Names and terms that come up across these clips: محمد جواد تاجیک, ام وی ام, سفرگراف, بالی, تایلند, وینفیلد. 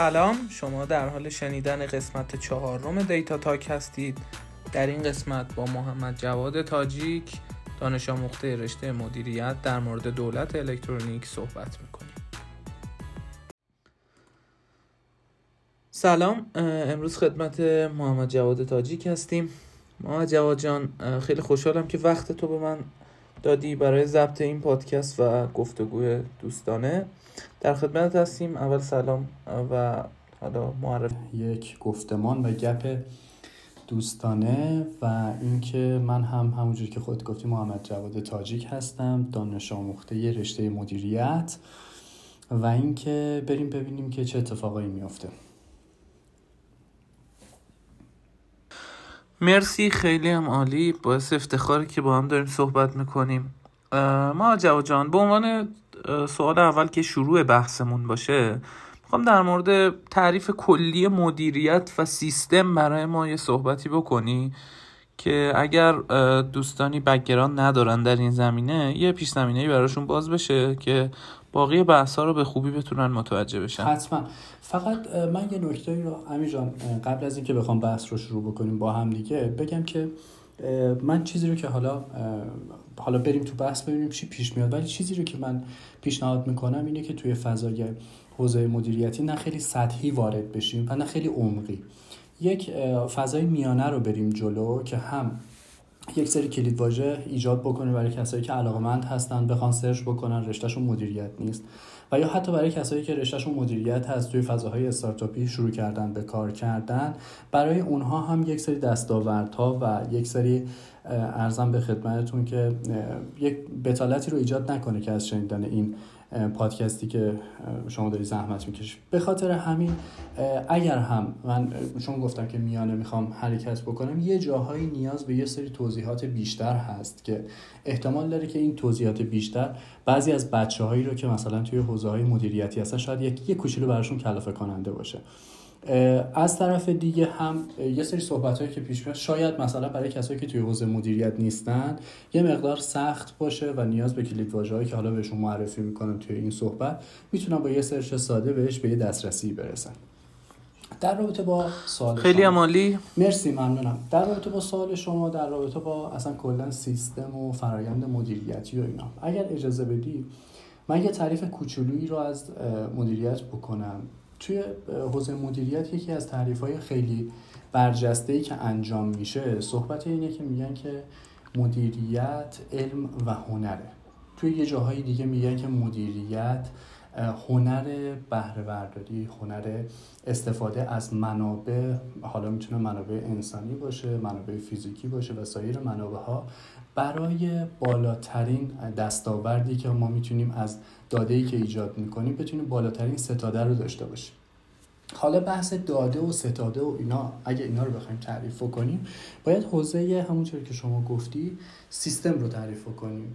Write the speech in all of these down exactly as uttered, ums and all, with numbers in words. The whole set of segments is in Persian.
سلام، شما در حال شنیدن قسمت چهارم دیتا تاک هستید. در این قسمت با محمد جواد تاجیک، دانش آموخته رشته مدیریت، در مورد دولت الکترونیک صحبت میکنیم. سلام، امروز خدمت محمد جواد تاجیک هستیم. محمد جواد جان، خیلی خوشحالم که وقت تو به من دادی برای ضبط این پادکست و گفتگوی دوستانه. در خدمت هستیم. اول سلام و حالا معرفی. یک گفتمان و گپ دوستانه و اینکه من هم همونجور که خود گفتی محمد جواد تاجیک هستم، دانش آموخته رشته مدیریت، و اینکه بریم ببینیم که چه اتفاقایی میفته. مرسی، خیلی هم عالی. باعث افتخاره که با هم داریم صحبت میکنیم. ما جواد جان، به عنوان سوال اول که شروع بحثمون باشه، میخوام در مورد تعریف کلی مدیریت و سیستم برای ما یه صحبتی بکنی که اگر دوستانی بک‌گراند ندارن در این زمینه، یه پیش زمینه‌ای براشون باز بشه که باقی بحث‌ها رو به خوبی بتونن متوجه بشن. حتما. فقط من یه نکته‌ای رو امیر جان، قبل از اینکه بخوام بحث رو شروع بکنیم با هم دیگه، بگم که من چیزی رو که حالا حالا بریم تو بحث ببینیم چی پیش میاد، ولی چیزی رو که من پیشنهاد میکنم اینه که توی فضای حوزه مدیریتی نه خیلی سطحی وارد بشیم و نه خیلی عمقی. یک فضای میانه رو بریم جلو که هم یک سری کلیدواژه ایجاد بکنه برای کسایی که علاقه‌مند هستن بخوان سرچ بکنن رشتهشون مدیریت نیست، و یا حتی برای کسایی که رشتهشون مدیریت هست توی فضاهای استارتاپی شروع کردن به کار کردن، برای اونها هم یک سری دستاوردها و یک سری ارزم به خدمتتون که یک بتالتی رو ایجاد نکنه که از شنیدن این پادکستی که شما داری زحمت میکشی. به خاطر همین اگر هم من چون گفتم که میانه میخوام حرکت بکنم، یه جاهایی نیاز به یه سری توضیحات بیشتر هست که احتمال داره که این توضیحات بیشتر بعضی از بچه‌هایی رو که مثلا توی حوزه‌های مدیریتی هستن شاید یک یه کوچولو براشون کلافه کننده باشه. از طرف دیگه هم یه سری صحبت‌هایی که پیش میاد شاید مثلا برای کسایی که توی حوزه مدیریت نیستن یه مقدار سخت باشه و نیاز به کلیدواژه‌هایی که حالا بهشون معرفی میکنم توی این صحبت میتونن با یه سرچ ساده بهش به یه دسترسی برسن. در رابطه با سوال خیلی عالی، مرسی، ممنونم. در رابطه با سوال شما، در رابطه با اصلا کلا سیستم و فرآیند مدیریتی و اینا، اگر اجازه بدی من یه تعریف کوچولویی رو از مدیریت بکنم. توی حوزه مدیریت یکی از تعریف‌های خیلی برجسته‌ای که انجام میشه صحبت اینه که میگن که مدیریت علم و هنره. توی یه جاهای دیگه میگن که مدیریت هنر بهره برداری، هنر استفاده از منابع، حالا میتونه منابع انسانی باشه، منابع فیزیکی باشه و سایر منابع‌ها، برای بالاترین دستاوردی که ما میتونیم از داده‌ای که ایجاد میکنیم بتونیم بالاترین ستاده رو داشته باشیم. حالا بحث داده و ستاده و اینا، اگه اینا رو بخوایم تعریف کنیم باید حوزه همونطور که شما گفتی سیستم رو تعریف کنیم.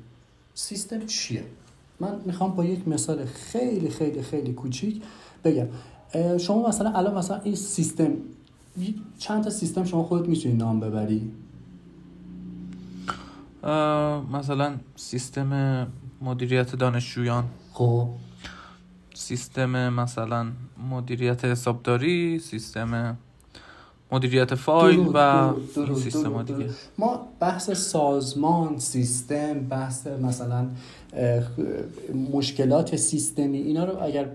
سیستم چیه؟ من میخوام با یک مثال خیلی خیلی خیلی کوچیک بگم. شما مثلا الان مثلا این سیستم، چند تا سیستم شما خودت میتونی نام ببری؟ مثلا سیستم مدیریت دانشجویان، خب سیستم مثلا مدیریت حسابداری، سیستم مدیریت فایل درود، و درود، درود، سیستم درود، درود. دیگه ما بحث سازمان، سیستم، بحث مثلا مشکلات سیستمی، اینا رو اگر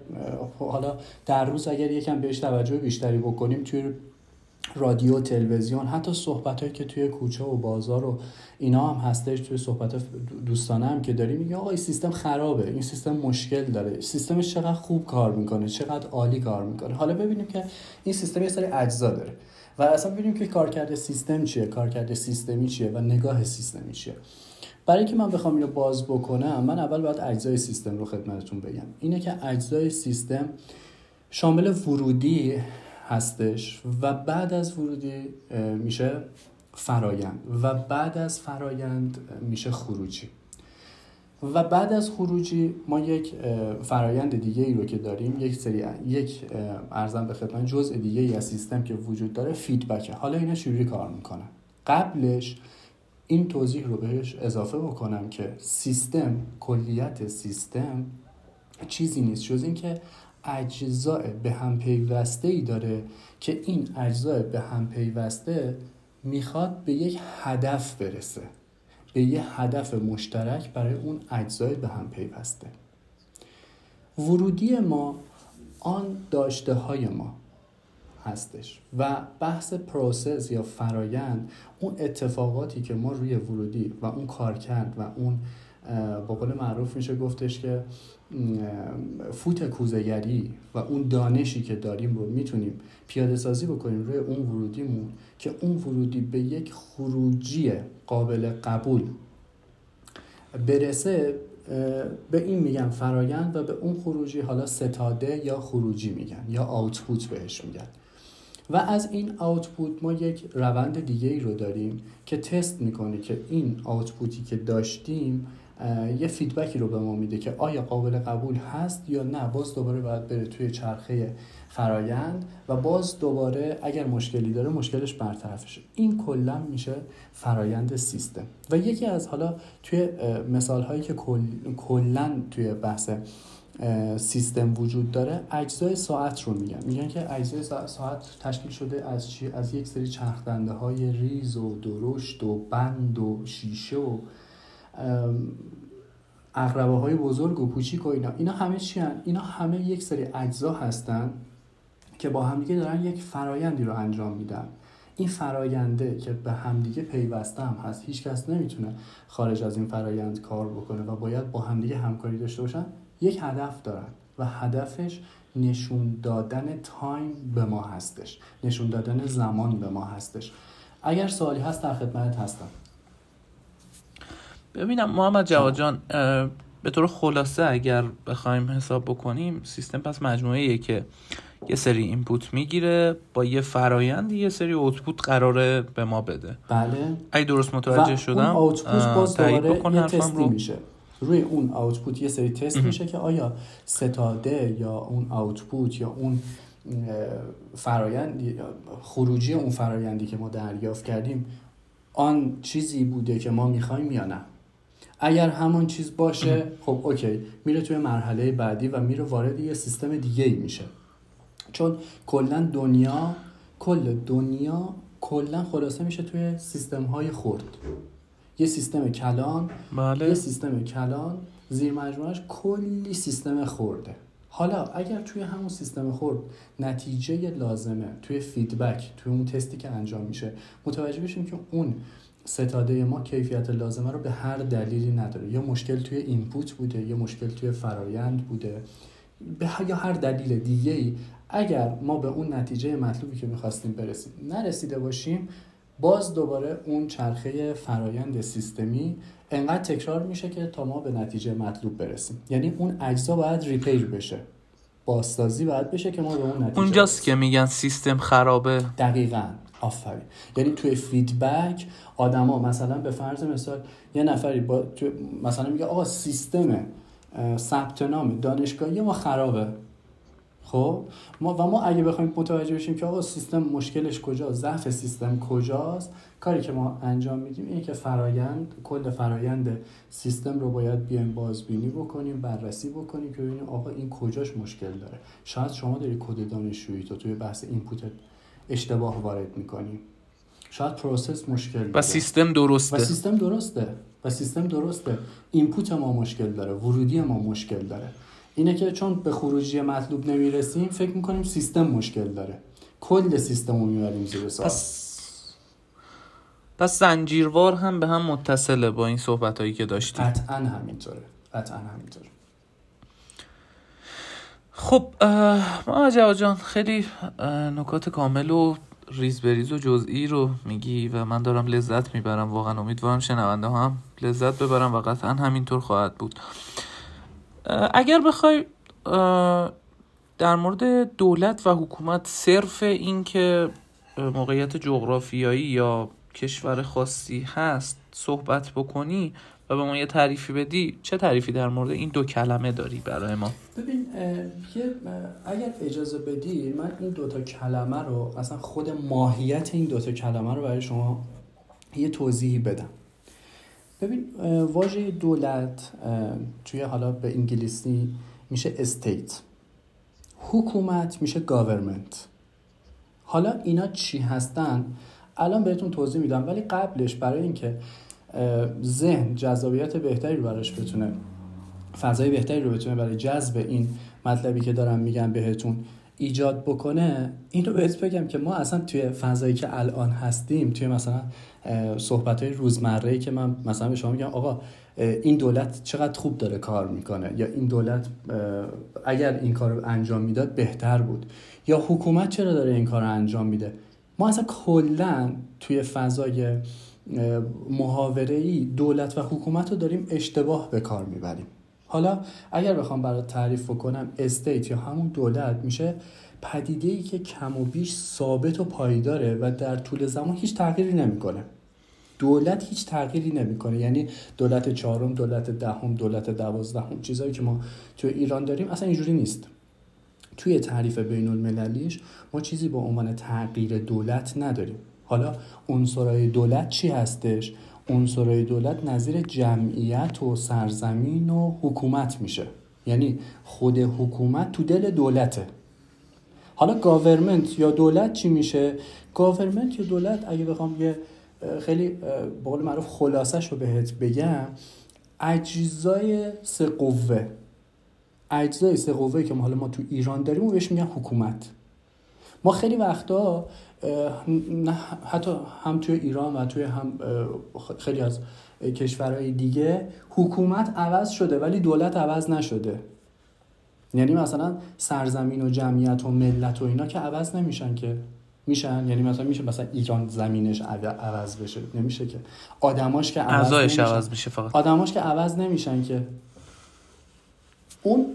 حالا در روز اگر یکم بهش توجه بیشتری بکنیم توی رادیو، تلویزیون، حتی صحبتایی که توی کوچه و بازار و اینا هم هستش، توی صحبت دوستانه هم که داریم، میگه آقا این سیستم خرابه، این سیستم مشکل داره، سیستمش چقدر خوب کار میکنه، چقدر عالی کار میکنه. حالا ببینیم که این سیستم یه سری اجزا داره و اصلا ببینیم که کارکرد سیستم چیه، کارکرد سیستمی چیه و نگاه سیستمی چیه. برای اینکه من بخوام اینو باز بکنم، من اول باید اجزای سیستم رو خدمتتون بگم. اینه که اجزای سیستم شامل ورودی هستش و بعد از ورودی میشه فرایند و بعد از فرایند میشه خروجی و بعد از خروجی ما یک فرایند دیگه ای رو که داریم، یک سری یک ارزم به خدمت جزء دیگه ای از سیستم که وجود داره فیدبکه. حالا اینا چجوری کار میکنن؟ قبلش این توضیح رو بهش اضافه بکنم که سیستم، کلیت سیستم چیزی نیست جز این که اجزاء به هم پیوسته‌ای داره که این اجزاء به هم پیوسته میخواد به یک هدف برسه، به یه هدف مشترک برای اون اجزای به هم پیوسته. ورودی ما آن داشته های ما هستش و بحث پروسس یا فرایند اون اتفاقاتی که ما روی ورودی و اون کارکرد و اون با قول معروف میشه گفتش که فوت کوزه‌گری و اون دانشی که داریم رو میتونیم پیاده سازی بکنیم روی اون ورودیمون که اون ورودی به یک خروجی قابل قبول برسه، به این میگن فرایند و به اون خروجی حالا ستاده یا خروجی میگن یا آوتپوت بهش میگن. و از این آوتپوت ما یک روند دیگه ای رو داریم که تست میکنه که این آوتپوتی که داشتیم یه فیدبکی رو به ما میده که آیا قابل قبول هست یا نه. باز دوباره باید بره توی چرخه فرایند و باز دوباره اگر مشکلی داره مشکلش برطرف شه. این کلا میشه فرایند سیستم. و یکی از حالا توی مثال هایی که کلا توی بحث سیستم وجود داره، اجزای ساعت رو میگن. میگن که اجزای ساعت تشکیل شده از چی؟ از یک سری چرخدنده های ریز و درشت و بند و شیشه و عقربه های بزرگ و کوچیک و اینا. اینا همه چی هستن؟ اینا همه یک سری اجزا هستن که با همدیگه دارن یک فرایندی رو انجام میدن. این فراینده که به همدیگه پیوسته هم هست، هیچ کس نمیتونه خارج از این فرایند کار بکنه و باید با همدیگه همکاری داشته باشن. یک هدف دارن و هدفش نشون دادن تایم به ما هستش، نشون دادن زمان به ما هستش. اگر سوالی هست در خدمت هستم. ببینم محمد جواد جان، به طور خلاصه اگر بخوایم حساب بکنیم، سیستم پس مجموعه‌ایه که یه سری اینپوت میگیره با یه فرایند، یه سری اوتپوت قراره به ما بده. بله. اگه درست متوجه شدم، اوتپوت باز دوباره تست رو... میشه. روی اون آوتپوت یه سری تست اه. میشه که آیا ستاده یا اون آوتپوت یا اون فرایند خروجی اون فرایندی که ما دریافت کردیم آن چیزی بوده که ما میخوایم یا نه. اگر همون چیز باشه اه. خب اوکی، میره توی مرحله بعدی و میره وارد یه سیستم دیگه ای میشه. چون کلا دنیا کل دنیا کلا خلاصه میشه توی سیستم های خرد. یه سیستم کلان، بله. یه سیستم کلان زیر مجموعش کلی سیستم خورده. حالا اگر توی همون سیستم خورد نتیجه لازمه توی فیدبک، توی اون تستی که انجام میشه متوجه بشیم که اون ستاده ما کیفیت لازمه رو به هر دلیلی نداره، یا مشکل توی اینپوت بوده، یا مشکل توی فرایند بوده، به یا هر دلیل دیگه‌ای، اگر ما به اون نتیجه مطلوبی که می‌خواستیم برسیم نرسیده باشیم، باز دوباره اون چرخه فرایند سیستمی انقدر تکرار میشه که تا ما به نتیجه مطلوب برسیم. یعنی اون اجزا باید ریپیر بشه، بازسازی باید بشه که ما به اون نتیجه برسیم. اونجاست برسیم. که میگن سیستم خرابه. دقیقاً، آفرین. یعنی توی فیدبک آدما مثلا به فرض مثال یه نفری با توی مثلا میگه آقا سیستم ثبت نام دانشگاهی ما خرابه. خب ما و ما اگه بخوایم متوجه بشیم که آقا سیستم مشکلش کجاست، ضعف سیستم کجاست، کاری که ما انجام میدیم اینه که فرایند، کل فرایند سیستم رو باید بیایم بازبینی بکنیم، بررسی بکنیم که ببینیم آقا این کجاش مشکل داره. شاید شما داری کد دانشجویی تو توی بحث اینپوت اشتباه وارد میکنیم، شاید پروسس مشکل داره و سیستم درسته و سیستم درسته و سیستم درسته اینپوت ما مشکل داره، ورودی ما مشکل داره. اینه که چون به خروجی مطلوب نمیرسیم فکر میکنیم سیستم مشکل داره، کل سیستم رو میبریم زیر سوال. پس... پس زنجیروار هم به هم متصله با این صحبت هایی که داشتیم. قطعاً همینطوره، قطعاً همینطوره. خب محمد جواد جان، خیلی نکات کامل و ریز بریز و جزئی رو میگی و من دارم لذت میبرم واقعاً. امیدوارم شنونده هم لذت ببرم و قطعاً همینطور خواهد بود. اگر بخوای در مورد دولت و حکومت صرف این که موقعیت جغرافیایی یا کشور خاصی هست صحبت بکنی و به ما یه تعریفی بدی، چه تعریفی در مورد این دو کلمه داری برای ما؟ ببین اگر اجازه بدی من این دوتا کلمه رو اصلا خود ماهیت این دوتا کلمه رو برای شما یه توضیحی بدم. ببین واژه دولت توی حالا به انگلیسی میشه استیت، حکومت میشه گاورمنت. حالا اینا چی هستن؟ الان بهتون توضیح میدم، ولی قبلش برای اینکه ذهن جذابیت بهتری رو براش بتونه، فضای بهتری رو بتونه برای جذب این مطلبی که دارم میگم بهتون ایجاد بکنه، این رو بهت بگم که ما اصلا توی فضایی که الان هستیم، توی مثلا صحبت‌های روزمره‌ای که من مثلا به شما میگم آقا این دولت چقدر خوب داره کار میکنه، یا این دولت اگر این کار رو انجام میداد بهتر بود، یا حکومت چرا داره این کار رو انجام میده، ما اصلا کلاً توی فضای محاوره‌ای دولت و حکومت رو داریم اشتباه به کار میبریم. حالا اگر بخوام برات تعریف کنم، استیت یا همون دولت میشه پدیده‌ای که کم و بیش ثابت و پایداره و در طول زمان هیچ تغییری نمیکنه. دولت هیچ تغییری نمیکنه، یعنی دولت چهارم، دولت دهم، دولت دوازدهم، چیزایی که ما تو ایران داریم اصلا اینجوری نیست. توی تعریف بین المللیش ما چیزی با عنوان تغییر دولت نداریم. حالا عنصرهای دولت چی هستش؟ عنصرهای دولت نظیر جمعیت و سرزمین و حکومت میشه، یعنی خود حکومت تو دل دولته. حالا گاورمنت یا دولت چی میشه؟ گاورمنت یا دولت اگه بخوام یه خیلی به قول معروف خلاصه‌شو بهت بگم، اجزای سه قوه، اجزای سه قوه‌ای که حالا ما تو ایران داریم و بهش میگن حکومت. ما خیلی وقتا حتی هم توی ایران و توی هم خیلی از کشورهای دیگه حکومت عوض شده ولی دولت عوض نشده. یعنی مثلا سرزمین و جمعیت و ملت و اینا که عوض نمیشن که، میشن؟ یعنی مثلا میشه مثلا ایران زمینش عوض بشه؟ نمیشه که. آدماش که عوض نمیشن، عوض میشه فقط. آدماش که عوض نمیشن که، اون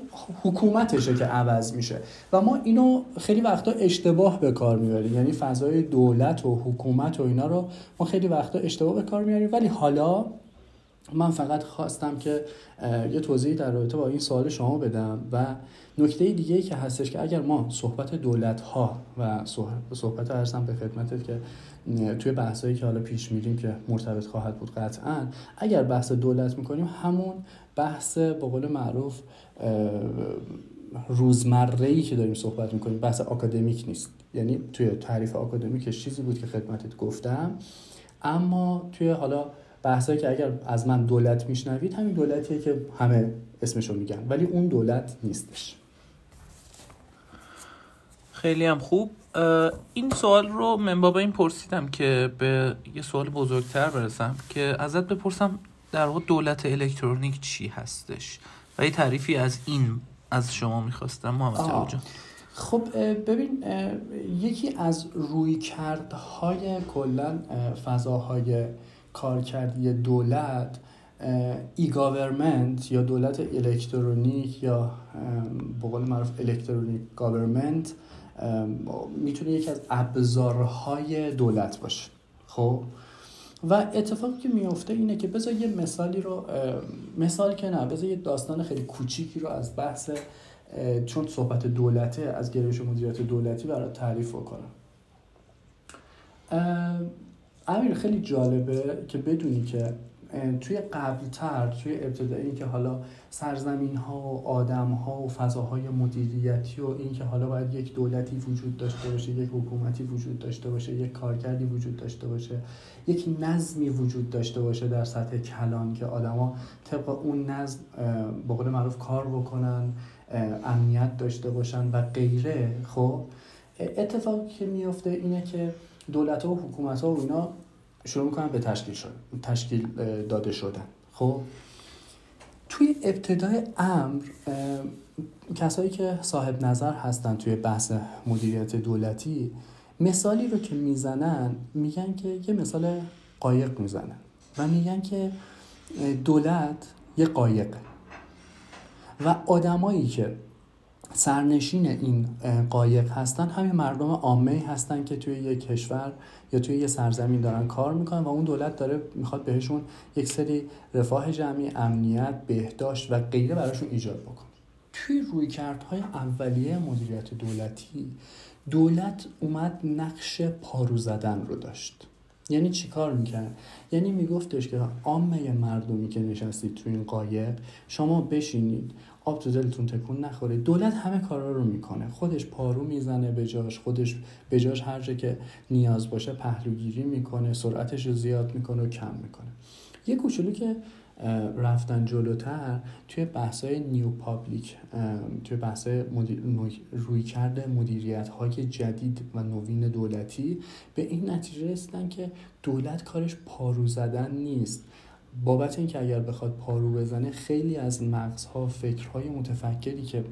حکومتشه که عوض میشه. و ما اینو خیلی وقتا اشتباه به کار میبریم، یعنی فضای دولت و حکومت و اینا رو ما خیلی وقتا اشتباه به کار میبریم. ولی حالا من فقط خواستم که یه توضیحی در رابطه با این سوال شما بدم. و نکته دیگه‌ای که هستش که اگر ما صحبت دولت‌ها و صحبت هرسم به خدمتت که توی بحثایی که حالا پیش میریم که مرتبط خواهد بود قطعاً، اگر بحث دولت میکنیم همون بحث به قول معروف روزمره‌ای که داریم صحبت میکنیم، بحث آکادمیک نیست. یعنی توی تعریف آکادمیکش چیزی بود که خدمتت گفتم، اما توی حالا بحثایی که اگر از من دولت میشنوید، همین دولتیه که همه اسمشو میگن ولی اون دولت نیستش. خیلی هم خوب. این سوال رو من بابا این پرسیدم که به یه سوال بزرگتر برسم، که ازت بپرسم در واقع دولت الکترونیک چی هستش و یه تعریفی از این از شما میخواستم محمد جواد جان. خب ببین، یکی از رویکردهای کلا فضاهای کارکردی دولت ای گاورمنت یا دولت الکترونیک یا به قول معروف الکترونیک گاورمنت میتونه یکی از ابزارهای دولت باشه. خب و اتفاقی که میفته اینه که بذار یه مثالی رو مثال که نه بذار یه داستان خیلی کوچیکی رو از بحث، چون صحبت دولته، از گرایش مدیریت دولتی برای تعریف کنم. امیر خیلی جالبه که بدونی که توی قبل‌تر، توی ابتدایی که حالا سرزمین‌ها و آدم‌ها و فضاهای مدیریتی و این که حالا باید یک دولتی وجود داشته باشه، یک حکومتی وجود داشته باشه، یک کارکردی وجود داشته باشه، یک نظمی وجود داشته باشه در سطح کلان که آدم‌ها طبق اون نظم به قول معروف کار بکنن، امنیت داشته باشن و غیره. خب اتفاقی که میفته اینه که دولت‌ها و حکومت‌ها و اینا شروع می‌کنن به تشکیل شدن، تشکیل داده شدن. خب توی ابتدای امر کسایی که صاحب نظر هستن توی بحث مدیریت دولتی، مثالی رو که میزنن میگن که یه مثال قایق میزنن و میگن که دولت یه قایقه و آدمایی که سرنشین این قایق هستن همین مردم عامه‌ای هستن که توی یک کشور یا توی یه سرزمین دارن کار میکنن و اون دولت داره میخواد بهشون یک سری رفاه جمعی، امنیت، بهداشت و غیره براشون ایجاد بکنه. توی رویکردهای اولیه مدیریت دولتی، دولت اومد نقش پارو زدن رو داشت. یعنی چی کار میکنه؟ یعنی میگفتش که عامه مردمی که نشستید توی این قایق، شما بشینید آب تو دلتون تکون نخوره. دولت همه کارا رو میکنه، خودش پارو میزنه به جاش، خودش به جاش هر جا که نیاز باشه پهلوگیری میکنه، سرعتش رو زیاد میکنه و کم میکنه. یه کوچولو که رفتن جلوتر توی بحث‌های نیو پابلیک، توی بحث‌های مدیر... رویکرد مدیریت‌های جدید و نوین دولتی به این نتیجه رسیدن که دولت کارش پارو زدن نیست، بابت اینکه اگر بخواد پارو بزنه خیلی از مغزها، فکرهای متفکری که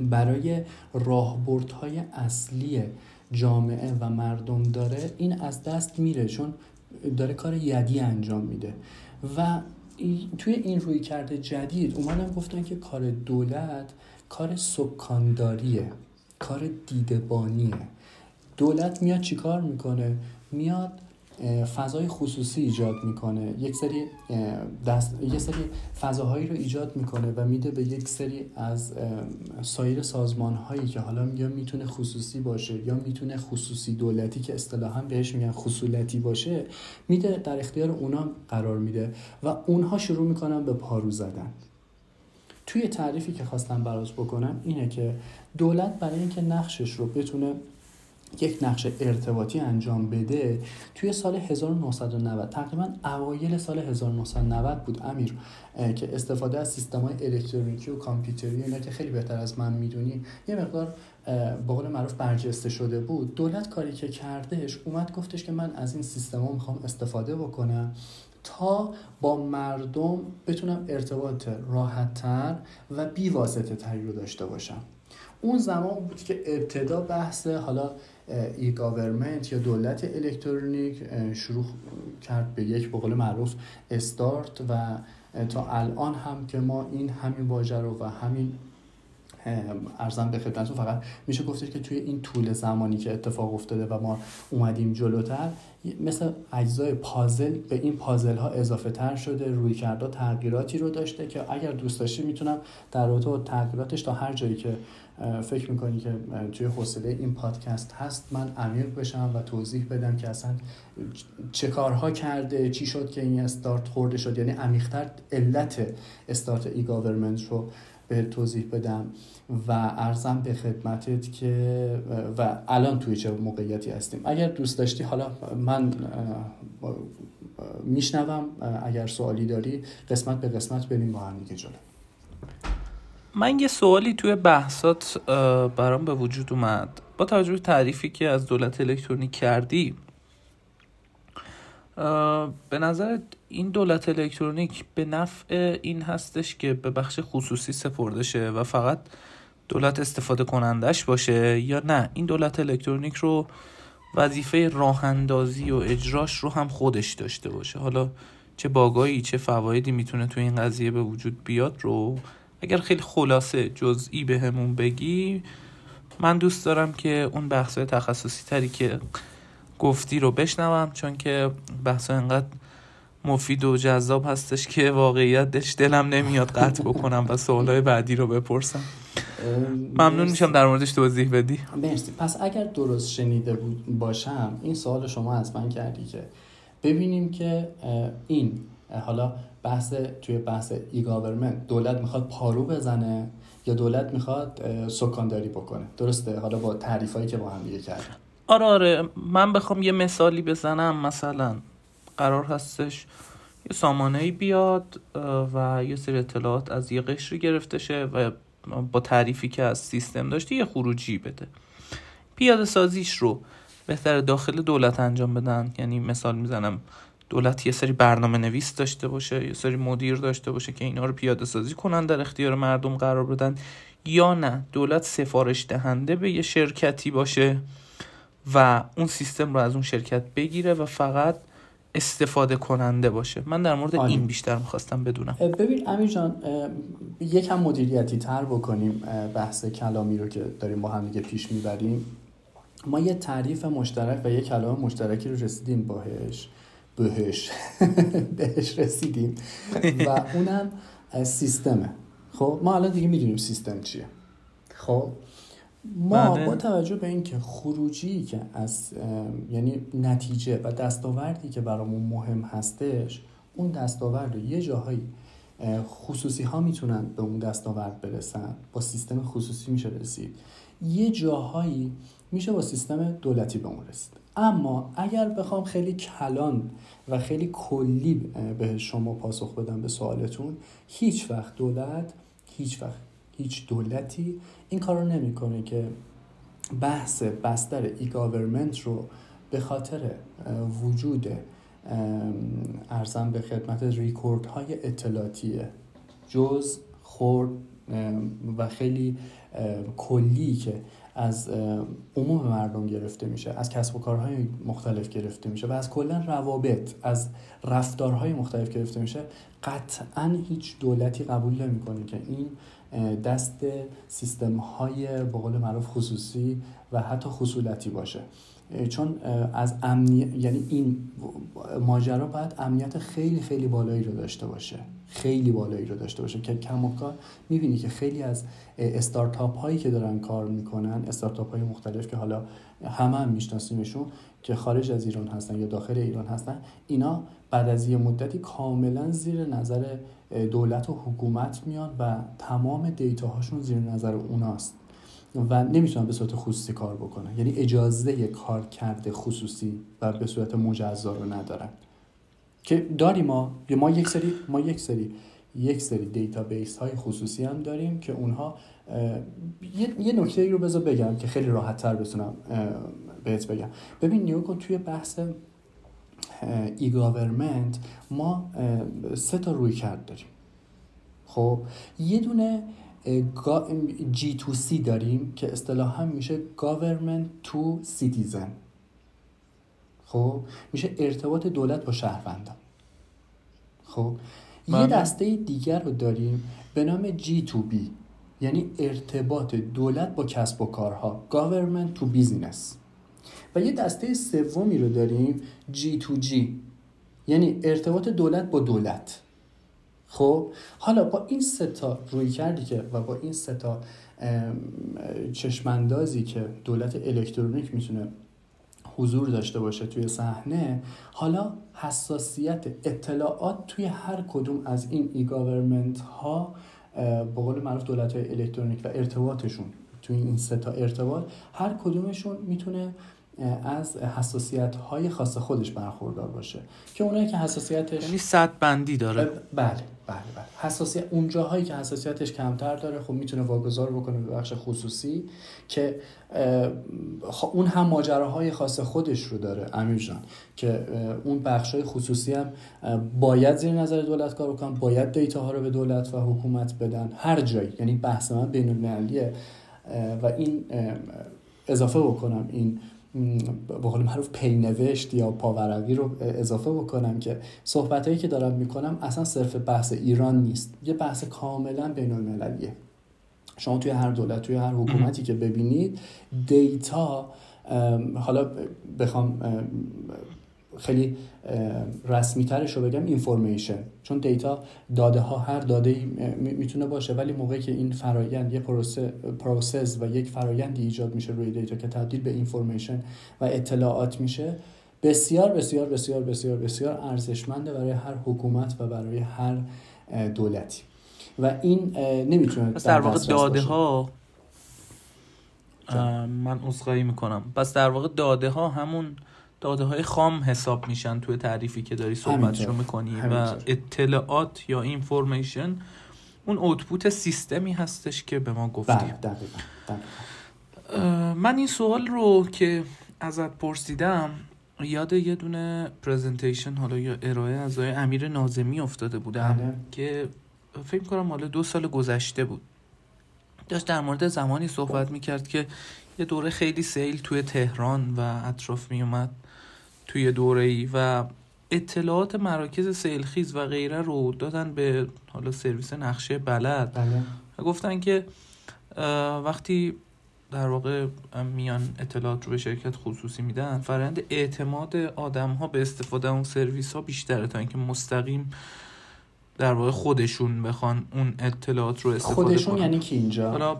برای راهبردهای اصلی جامعه و مردم داره این از دست میره، چون داره کار یدی انجام میده. و توی این رویکرد جدید اومدن گفتن که کار دولت کار سکانداریه، کار دیدبانیه. دولت میاد چیکار میکنه؟ میاد فضای خصوصی ایجاد میکنه، یک سری دست یک سری فضاهایی رو ایجاد میکنه و میده به یک سری از سایر سازمانهایی که حالا یا میتونه خصوصی باشه یا میتونه خصوصی دولتی که اصطلاحا بهش میگن خصولتی باشه، میده در اختیار اونا قرار میده و اونها شروع میکنن به پارو زدن. توی تعریفی که خواستم برات بکنم اینه که دولت برای اینکه نقشش رو بتونه یک نقش ارتباطی انجام بده، توی سال هزار و نهصد و نود، تقریبا اوایل سال هزار و نهصد و نود بود امیر، که استفاده از سیستم‌های الکترونیکی و کامپیوتری، اینا که خیلی بهتر از من میدونی، یه مقدار با قول معروف برجسته شده بود. دولت کاری که کردش، اومد گفتش که من از این سیستم‌ها میخوام استفاده بکنم تا با مردم بتونم ارتباط راحت‌تر و بی‌واسطه‌تری رو داشته باشم. اون زمان بود که ابتدا بحث حالا ای گاورمنت یا دولت الکترونیک شروع کرد به یک به قول معروف استارت، و تا الان هم که ما این همین واژه رو و همین ارزم به خدمتتون، فقط میشه گفتش که توی این طول زمانی که اتفاق افتاده و ما اومدیم جلوتر، مثل اجزای پازل به این پازل ها اضافه تر شده، رویکردها تغییراتی رو داشته که اگر دوست داشتی میتونم در رابطه با تغییراتش تا هر جایی که فکر میکنی که توی حوصله این پادکست هست من عمیق بشم و توضیح بدم که اصلا چه کارها کرده، چی شد که این استارت خورده شد، یعنی عمیق‌تر علت استارت ای گاورمنت رو به توضیح بدم و عرضم به خدمتت که و الان توی چه موقعیتی هستیم. اگر دوست داشتی حالا من میشنوم، اگر سوالی داری قسمت به قسمت بریم با هم دیگه جلو. من یه سوالی توی بحثات برام به وجود اومد. با توجه به تعریفی که از دولت الکترونیک کردی، به نظر این دولت الکترونیک به نفع این هستش که به بخش خصوصی سپرده شه و فقط دولت استفاده کنندش باشه، یا نه این دولت الکترونیک رو وظیفه راه اندازی و اجراش رو هم خودش داشته باشه؟ حالا چه باگایی چه فوایدی میتونه تو این قضیه به وجود بیاد رو اگر خیلی خلاصه جزئی به همون بگی، من دوست دارم که اون بحثای تخصصی تری که گفتی رو بشنوم، چون که بحثا اینقدر مفید و جذاب هستش که واقعیتش دلم نمیاد قطع بکنم و سوالای بعدی رو بپرسم. ممنون میشم در موردش توضیح بدی. مرسی. پس اگر درست شنیده باشم این سوال شما از من کردی که ببینیم که این حالا بحث توی بحث ای گاورمنت دولت میخواد پارو بزنه یا دولت میخواد سکانداری بکنه، درسته؟ حالا با تعریفایی که با هم دیگه کردیم. آره آره من بخوام یه مثالی بزنم، مثلا قرار هستش یه سامانه‌ای بیاد و یه سری اطلاعات از یه قشری گرفته شه و با تعریفی که از سیستم داشته یه خروجی بده. پیاده سازیش رو بهتر داخل دولت انجام بدن، یعنی مثال میزنم دولت یه سری برنامه نویس داشته باشه، یه سری مدیر داشته باشه که اینا رو پیاده سازی کنن، در اختیار مردم قرار بدن، یا نه دولت سفارش دهنده به یه شرکتی باشه و اون سیستم رو از اون شرکت بگیره و فقط استفاده کننده باشه؟ من در مورد آلی. این بیشتر می‌خواستم بدونم. ببین امیر جان، یکم مدیریتی تر بکنیم بحث کلامی رو که داریم با هم دیگه پیش می‌بریم. ما یه تعریف مشترک و یه کلام مشترکی رو رسیدیم باهش بهش بهش رسیدیم و اونم سیستمه. خب ما الان دیگه می‌دونیم سیستم چیه. خب ما با توجه به اینکه خروجی که از یعنی نتیجه و دستاوردی که برامون مهم هستش، اون دستاورد رو یه جاهایی خصوصی ها میتونن به اون دستاورد برسن، با سیستم خصوصی میشه رسید، یه جاهایی میشه با سیستم دولتی به اون رسید. اما اگر بخوام خیلی کلان و خیلی کلی به شما پاسخ بدم به سوالتون، هیچ وقت دولت، هیچ وقت هیچ دولتی این کار رو نمی کنه که بحث بستر ای گاورمنت رو به خاطر وجود ارزم به خدمت ریکورد های اطلاعاتی جز خورد و خیلی کلی که از عموم مردم گرفته میشه، از کسب و کارهای مختلف گرفته میشه و از کلا روابط، از رفتارهای مختلف گرفته میشه، قطعاً هیچ دولتی قبول نمیکنه که این دست سیستم‌های به قول معروف خصوصی و حتی خصولتی باشه، چون از امنیت، یعنی این ماجرا باید امنیت خیلی خیلی بالایی رو داشته باشه، خیلی بالایی رو داشته باشه که کم و کار می‌بینی که خیلی از استارتاپ هایی که دارن کار میکنن، استارتاپ های مختلف که حالا همه هم میشناسیمشون که خارج از ایران هستن یا داخل ایران هستن، اینا بعد از یه مدتی کاملا زیر نظر دولت و حکومت میان و تمام دیتاهاشون زیر نظر اوناست و نمیتونن به صورت خصوصی کار بکنن، یعنی اجازه کار کرده خصوصی و به صورت مجزا رو ندارن که داریم. ما ما یک سری ما یک سری یک سری دیتابیس های خصوصی هم داریم که اونها یه, یه نکته رو بذار بگم که خیلی راحت تر بتونم بهت بگم. ببین نگاه کن توی بحث ای گاورمنت ما سه تا روی کرد داریم. خب یه دونه جی تو سی داریم که اصطلاحا میشه گاورمنت تو سیتیزن، خب میشه ارتباط دولت با شهروندان. خب من... یه دسته دیگر رو داریم به نام جی تو بی، یعنی ارتباط دولت با کسب و کارها، گاورمنت تو بیزینس. و یه دسته سومی رو داریم جی تو جی، یعنی ارتباط دولت با دولت. خب حالا با این سه تا روی کردی که و با این سه تا چشمندازی که دولت الکترونیک میتونه حضور داشته باشه توی صحنه، حالا حساسیت اطلاعات توی هر کدوم از این ای گاورمنت ها به قول معروف دولت های الکترونیک و ارتباطشون توی این سه تا ارتباط، هر کدومشون میتونه از حساسیت های خاص خودش برخوردار باشه که اونایی که حساسیتش یعنی سد بندی داره، بله بله بله، حساسیت اون جاهایی که حساسیتش کمتر داره خب میتونه واگذار بکنه به بخش خصوصی که اون هم ماجراهای خاص خودش رو داره امیر جان، که اون بخشای خصوصی هم باید زیر نظر دولت کار بکنن، باید دیتاها رو به دولت و حکومت بدن هر جایی. یعنی بحث من بین المللیه و این اضافه بکنم، این به قول معروف پینوشت یا پاورقی رو اضافه بکنم که صحبتایی که دارم میکنم اصلا صرف بحث ایران نیست، یه بحث کاملا بین‌المللیه. شما توی هر دولت، توی هر حکومتی که ببینید دیتا، حالا بخوام خیلی رسمی ترش رو بگم اینفورمیشن، چون دیتا داده ها، هر داده‌ای میتونه باشه، ولی موقعی که این فرایند یه پروسه پروسس و یک فرایندی ایجاد میشه روی دیتا که تبدیل به اینفورمیشن و اطلاعات میشه، بسیار بسیار بسیار بسیار بسیار ارزشمنده برای هر حکومت و برای هر دولتی و این نمیتونه در واقع داده ها من عذرخواهی میکنم بس در واقع داده ها همون داده های خام حساب میشن توی تعریفی که داری صحبتشو میکنی و اطلاعات یا اینفورمیشن اون اوتپوت سیستمی هستش که به ما گفتیم. من این سوال رو که ازت پرسیدم یاد یه دونه پرزنتیشن حالا یا ارائه از آقای امیر ناظمی افتاده بودم بله. که فکر کنم حالا دو سال گذشته بود، داشت در مورد زمانی صحبت میکرد که یه دوره خیلی سیل توی تهران و اطراف میومد توی دوره‌ای و اطلاعات مراکز سیلخیز و غیره رو دادن به حالا سرویس نقشه بلد بله. گفتن که وقتی در واقع میان اطلاعات رو به شرکت خصوصی میدن، فرآیند اعتماد آدم‌ها به استفاده اون سرویس‌ها بیشتره تا اینکه مستقیم در واقع خودشون بخوان اون اطلاعات رو استفاده کنن. خودشون یعنی کی اینجا؟ حالا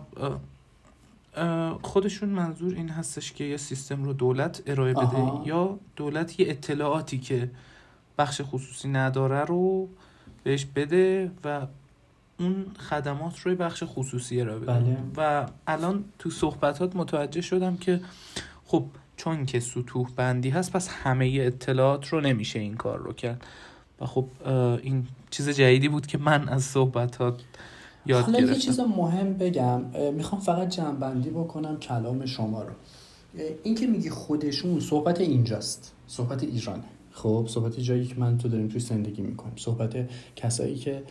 خودشون منظور این هستش که یه سیستم رو دولت ارائه بده آها. یا دولت یه اطلاعاتی که بخش خصوصی نداره رو بهش بده و اون خدمات روی بخش خصوصیه را بده. بله. و الان تو صحبتات متوجه شدم که خب چون که سطوح بندی هست پس همه اطلاعات رو نمیشه این کار رو کرد و خب این چیز جدیدی بود که من از صحبتات یاد حالا گرفتم. حالا یه چیز مهم بگم، میخوام فقط جمع‌بندی بکنم کلام شما رو. این که میگی خودشون، صحبت اینجاست، صحبت ایرانه، خب صحبت جایی که من تو داریم توی زندگی میکنیم، صحبت کسایی که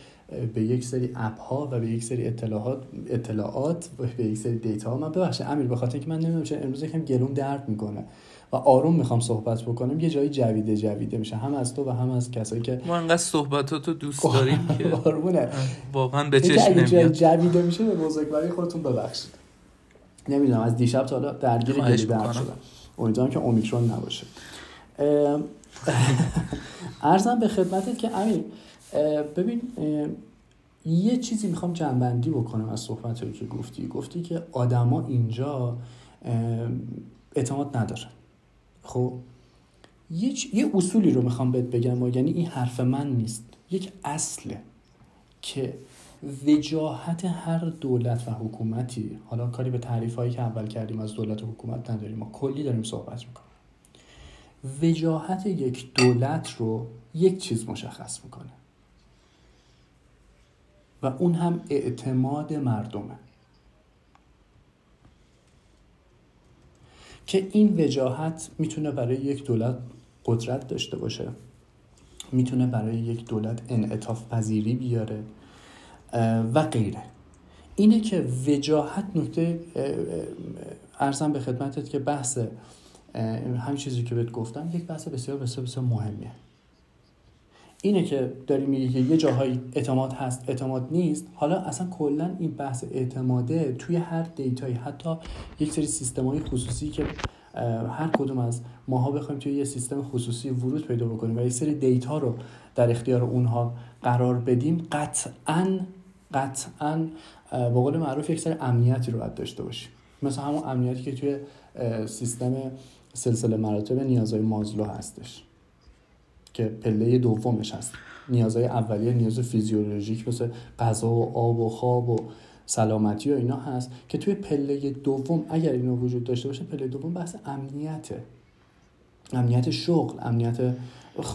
به یک سری اپ ها و به یک سری اطلاعات اطلاعات و به یک سری دیتا ها. من ببخشید امیر، به خاطر اینکه من نمیدونم چرا امروز یکم گلوم درد میکنه و آروم میخوام صحبت بکنم، یه جایی جویده جویده میشه، هم از تو و هم از کسایی که ما انقدر صحبتاتو دوست داریم که آرومه واقعا به چشم نمیاد جویده میشه. به بزرگواری خودتون ببخشید، نمیدونم از دیشب تا حالا درگیر گلو درد شدم، امیدوارم که اومیکرون نباشه. عرضم به خدمتت که امیر ببین، یه چیزی میخوام جنبندی بکنم از صحبتهایی که گفتی. گفتی که آدما اینجا اعتماد ندارن. خب یه, چ... یه اصولی رو میخوام بهت بگم و یعنی این حرف من نیست، یک اصله که وجاهت هر دولت و حکومتی، حالا کاری به تعریف هایی که اول کردیم از دولت و حکومت نداریم، ما کلی داریم صحبت میکنم، وجاهت یک دولت رو یک چیز مشخص میکنه و اون هم اعتماد مردمه، که این وجاهت میتونه برای یک دولت قدرت داشته باشه، میتونه برای یک دولت انعطاف پذیری بیاره و غیره. اینه که وجاهت نکته، عرضم به خدمتت که بحث همین چیزی که بهت گفتم یک بحث بسیار بسیار بسیار مهمیه. اینه که داری میگی که یه جاهایی اعتماد هست، اعتماد نیست. حالا اصلا کلا این بحث اعتماده توی هر دیتایی، حتی یک سری سیستم‌های خصوصی که هر کدوم از ماها بخوایم توی یه سیستم خصوصی ورود پیدا بکنیم و یک سری دیتا رو در اختیار اونها قرار بدیم، قطعاً قطعاً به قول معروف یک سری امنیتی رو باید داشته باشیم. مثلا همون امنیتی که توی سیستم سلسله مراتب نیازهای مازلو هستش که پله دومش هست. نیازهای اولیه، نیاز فیزیولوژیک مثل غذا و آب و خواب و سلامتی و اینا هست که توی پله دوم اگر اینا وجود داشته باشه، پله دوم بحث امنیته، امنیت شغل، امنیت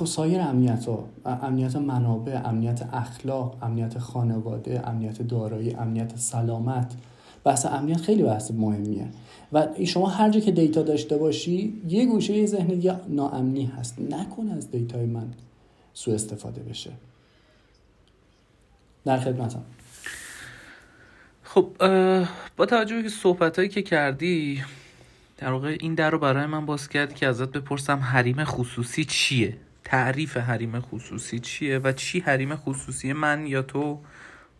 سایر امنیت‌ها، امنیت منابع، امنیت اخلاق، امنیت خانواده، امنیت دارایی، امنیت سلامت. بحث امنیت خیلی بحث مهمیه و شما هر جا که دیتا داشته باشی یه گوشه ذهن یه ناامنی هست، نکن از دیتای من سوء استفاده بشه. در خدمتم. خب با توجه به صحبتایی که کردی در واقع این در رو برای من باز کردی که ازت بپرسم حریم خصوصی چیه، تعریف حریم خصوصی چیه و چی حریم خصوصی من یا تو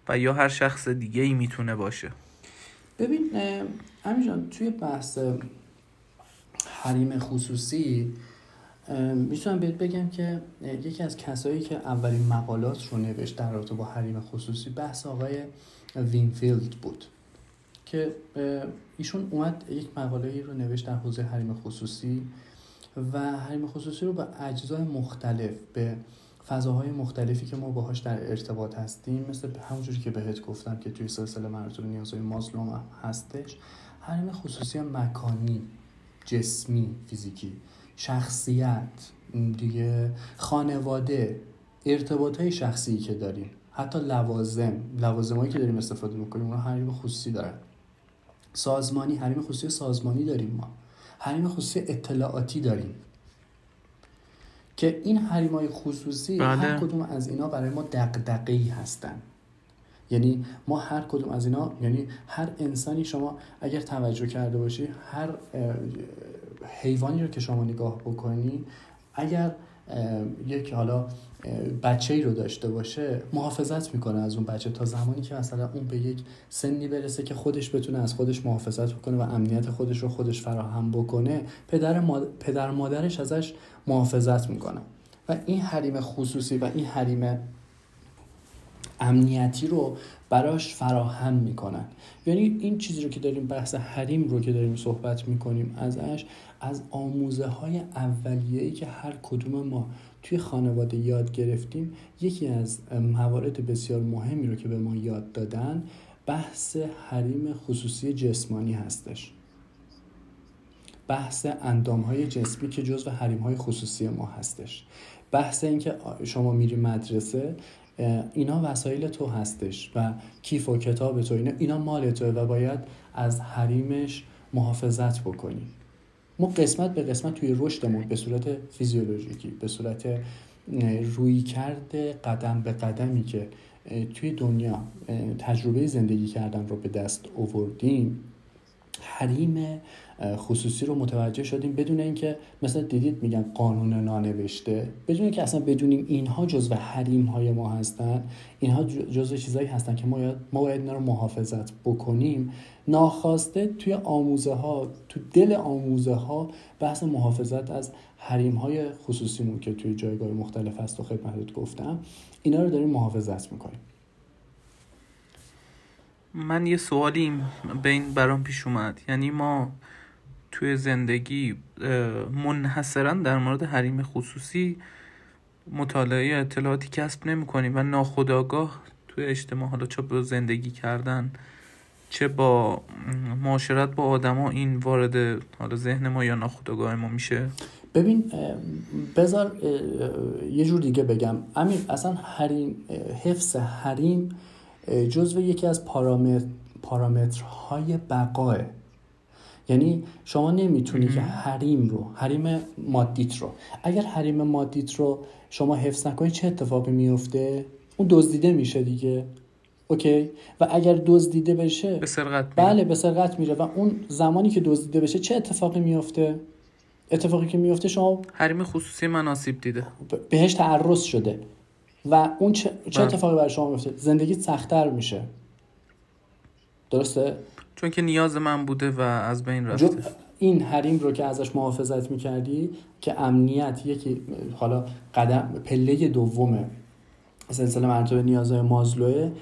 و یا هر شخص دیگه ای میتونه باشه. ببین امیر جان، توی بحث حریم خصوصی میتونم بهت بگم که یکی از کسایی که اولین مقالات رو نوشت در رابطه با حریم خصوصی بحث آقای وینفیلد بود که ایشون اومد یک مقاله‌ای رو نوشت در حوزه حریم خصوصی و حریم خصوصی رو به اجزای مختلف، به فضاهای مختلفی که ما باهاش در ارتباط هستیم، مثل همونجوری که بهت گفتم که توی سلسله مراتب نیازهای مازلو هستش، حریم خصوصی مکانی، جسمی، فیزیکی، شخصیت، دیگه خانواده، ارتباطهای شخصی که داریم، حتی لوازم، لوازمایی که داریم استفاده میکنیم اونها حریم خصوصی دارن. سازمانی، حریم خصوصی سازمانی داریم ما، حریم خصوصی اطلاعاتی داریم که این حریم‌های خصوصی بله. هر کدوم از اینا برای ما دغدغه‌ای هستن. یعنی ما هر کدوم از اینا، یعنی هر انسانی، شما اگر توجه کرده باشی هر حیوانی رو که شما نگاه بکنی، اگر یک حالا بچه‌ای رو داشته باشه محافظت میکنه از اون بچه تا زمانی که مثلا اون به یک سنی برسه که خودش بتونه از خودش محافظت بکنه و امنیت خودش رو خودش فراهم بکنه. پدر ماد... پدر مادرش ازش محافظت میکنه و این حریم خصوصی و این حریم امنیتی رو براش فراهم میکنن. یعنی این چیزی رو که داریم، بحث حریم رو که داریم صحبت میکنیم ازش، از آموزه‌های اولیه‌ای که هر کدوم ما توی خانواده یاد گرفتیم، یکی از موارد بسیار مهمی رو که به ما یاد دادن بحث حریم خصوصی جسمانی هستش. بحث اندام‌های جسمی که جزو حریم‌های خصوصی ما هستش. بحث اینکه شما میری مدرسه، اینا وسایل تو هستش و کیف و کتاب تو، اینا اینا مال توئه و باید از حریمش محافظت بکنی. ما قسمت به قسمت توی رشدمون به صورت فیزیولوژیکی، به صورت رویکرد قدم به قدمی که توی دنیا تجربه زندگی کردن رو به دست آوردیم، حریم خصوصی رو متوجه شدیم، بدون اینکه مثلا دیدید میگن قانون نانوشته، بدون اینکه اصلا بدونیم اینها جزو حریم های ما هستن، اینها جزو چیزایی هستن که ما باید ما باید اینا رو محافظت بکنیم. ناخواسته توی آموزه ها، تو دل آموزه ها بحث محافظت از حریم های خصوصیمون که توی جایگاه مختلف هست و خدمتت گفتم، اینا رو داریم محافظت میکنیم. من یه سوالی به این برام پیش اومد، یعنی ما توی زندگی منحصراً در مورد حریم خصوصی مطالعه یا اطلاعاتی کسب نمی کنیم و ناخودآگاه توی اجتماع، حالا چه با زندگی کردن چه با معاشرت با آدما، این وارد حالا ذهن ما یا ناخودآگاه ما میشه. ببین بذار یه جور دیگه بگم امیر، اصلا حریم، حفظ حریم جزو یکی از پارامتر پارامترهای بقاه. یعنی شما نمیتونی که حریم رو، حریم مادیت رو، اگر حریم مادیت رو شما حفظ نکنی چه اتفاقی میفته؟ اون دزدیده میشه دیگه، اوکی؟ و اگر دزدیده بشه به سرقت میره. بله به سرقت میره. و اون زمانی که دزدیده بشه چه اتفاقی میفته؟ اتفاقی که میفته شما حریم خصوصی مناسب دیده، بهش تعرض شده و اون چه, چه اتفاقی برای شما میفته؟ زندگیت سخت‌تر میشه، درسته؟ چون که نیاز من بوده و از بین رفته. این حریم رو که ازش محافظت میکردی، که امنیت یکی، حالا قدم پله دومه سلسله مراتب نیازهای مازلوه،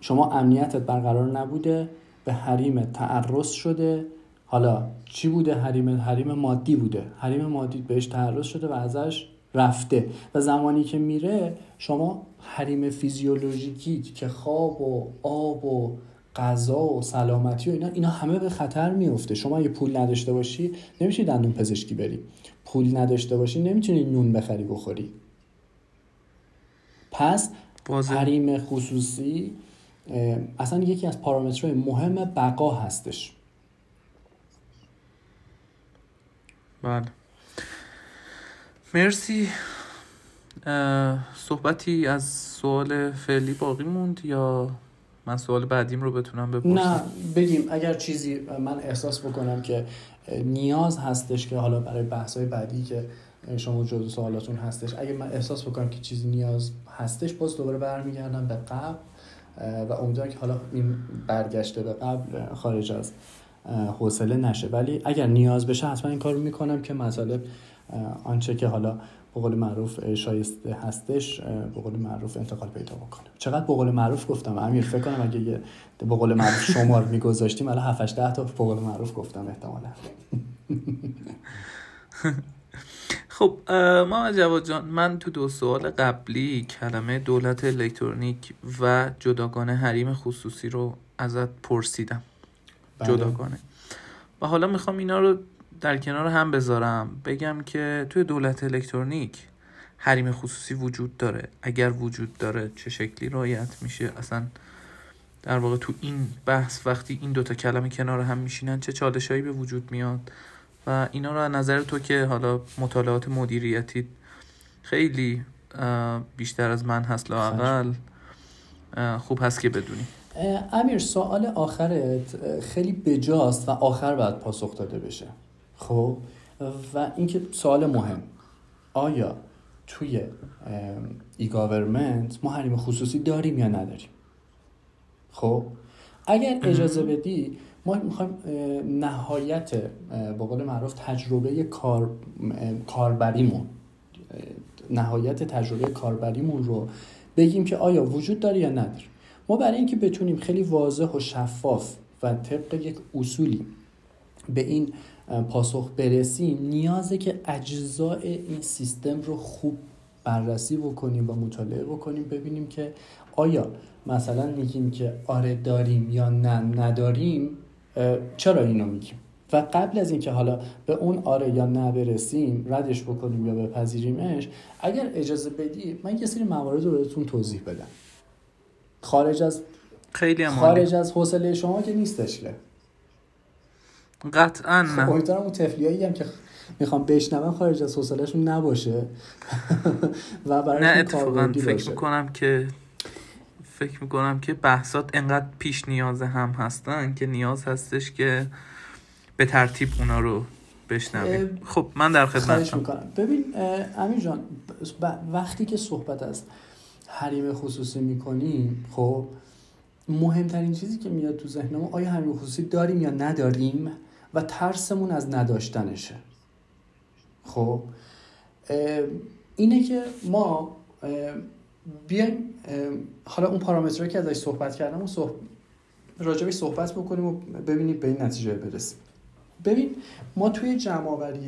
شما امنیتت برقرار نبوده، به حریم تعرض شده. حالا چی بوده حریم؟ حریم مادی بوده، حریم مادی بهش تعرض شده و ازش رفته. و زمانی که میره شما حریم فیزیولوژیکی که خواب و آب و غذا و سلامتی و اینا، اینا همه به خطر میفته. شما اگه پول نداشته باشی نمیتونی دندون پزشکی بری، پول نداشته باشی نمیتونی نون بخری بخوری. پس بازم حریم خصوصی اصلا یکی از پارامترهای مهم بقا هستش. بله مرسی. صحبتی از سوال فعلی باقی موند یا من سوال بعدیم رو بتونم بپرسم؟ نه بگیم اگر چیزی من احساس بکنم که نیاز هستش که حالا برای بحث‌های بعدی که شما جزو سوالاتون هستش، اگر من احساس بکنم که چیزی نیاز هستش، باز دوباره برمیگردم به قبل و امیدوارم که حالا این برگشته به قبل خارج از حوصله نشه، ولی اگر نیاز بشه حتما این کارو میکنم که مطالب آنچه که حالا به قول معروف شایسته هستش به قول معروف انتقال پیدا بکنه. چقدر به قول معروف گفتم امیر؟ فکر کنم اگه یه به قول معروف شمار میگذاشتیم الان هفت هشت تا به قول معروف گفتم احتمالا. خب محمد جواد جان، من تو دو سوال قبلی کلمه دولت الکترونیک و جداگانه حریم خصوصی رو ازت پرسیدم. بله. جداگانه. و حالا میخوام اینا رو در کنار هم بذارم، بگم که توی دولت الکترونیک حریم خصوصی وجود داره؟ اگر وجود داره چه شکلی رعایت میشه؟ اصلا در واقع تو این بحث وقتی این دوتا کلمه کنار هم میشینن چه چالشایی به وجود میاد؟ و اینا رو از نظر تو که حالا مطالعات مدیریتی خیلی بیشتر از من هست لااقل، خوب هست که بدونی. امیر سوال آخرت خیلی بجاست و آخر باید پاسخ داده بشه. خب و اینکه سوال مهم، آیا توی ای گاورمنت ما حریم خصوصی داریم یا نداریم؟ خب اگر اجازه بدی ما میخوایم نهایت به قول معروف تجربه کار کاربریمون نهایت تجربه کاربریمون رو بگیم که آیا وجود داره یا نداره. ما برای اینکه بتونیم خیلی واضح و شفاف و طبق یک اصولی به این پاسخ برسیم، نیازه که اجزاء این سیستم رو خوب بررسی بکنیم و مطالعه بکنیم، ببینیم که آیا مثلا میگیم که آره داریم یا نه نداریم، چرا اینو میگیم. و قبل از اینکه حالا به اون آره یا نه برسیم، ردش بکنیم یا بپذیریمش، اگر اجازه بدی من یه سری موارد رو بهتون توضیح بدم خارج از خیلی امانه. خارج از حوصله شما که نیستش له. قطعاً نه. امیدوارم اون طفلیایی هم که میخوام بشنون خارج از حوصله‌شون نباشه و برایشون کاربردی باشه. فکر می‌کنم که فکر می‌کنم که بحثات انقدر پیش نیاز هم هستن که نیاز هستش که به ترتیب اونا رو بشنویم. خب من در خدمتم. ببین امیر جان، وقتی که صحبت از حریم خصوصی میکنیم، خب مهمترین چیزی که میاد تو ذهن ما آیا حریم خصوصی داریم یا نداریم و ترسمون از نداشتنشه. خب اینه که ما بیایم حالا اون پارامترهایی که ازش صحبت کردم و صحب... راجبش صحبت بکنیم و ببینیم به این نتیجه برسیم. ببین ما توی جمع‌آوری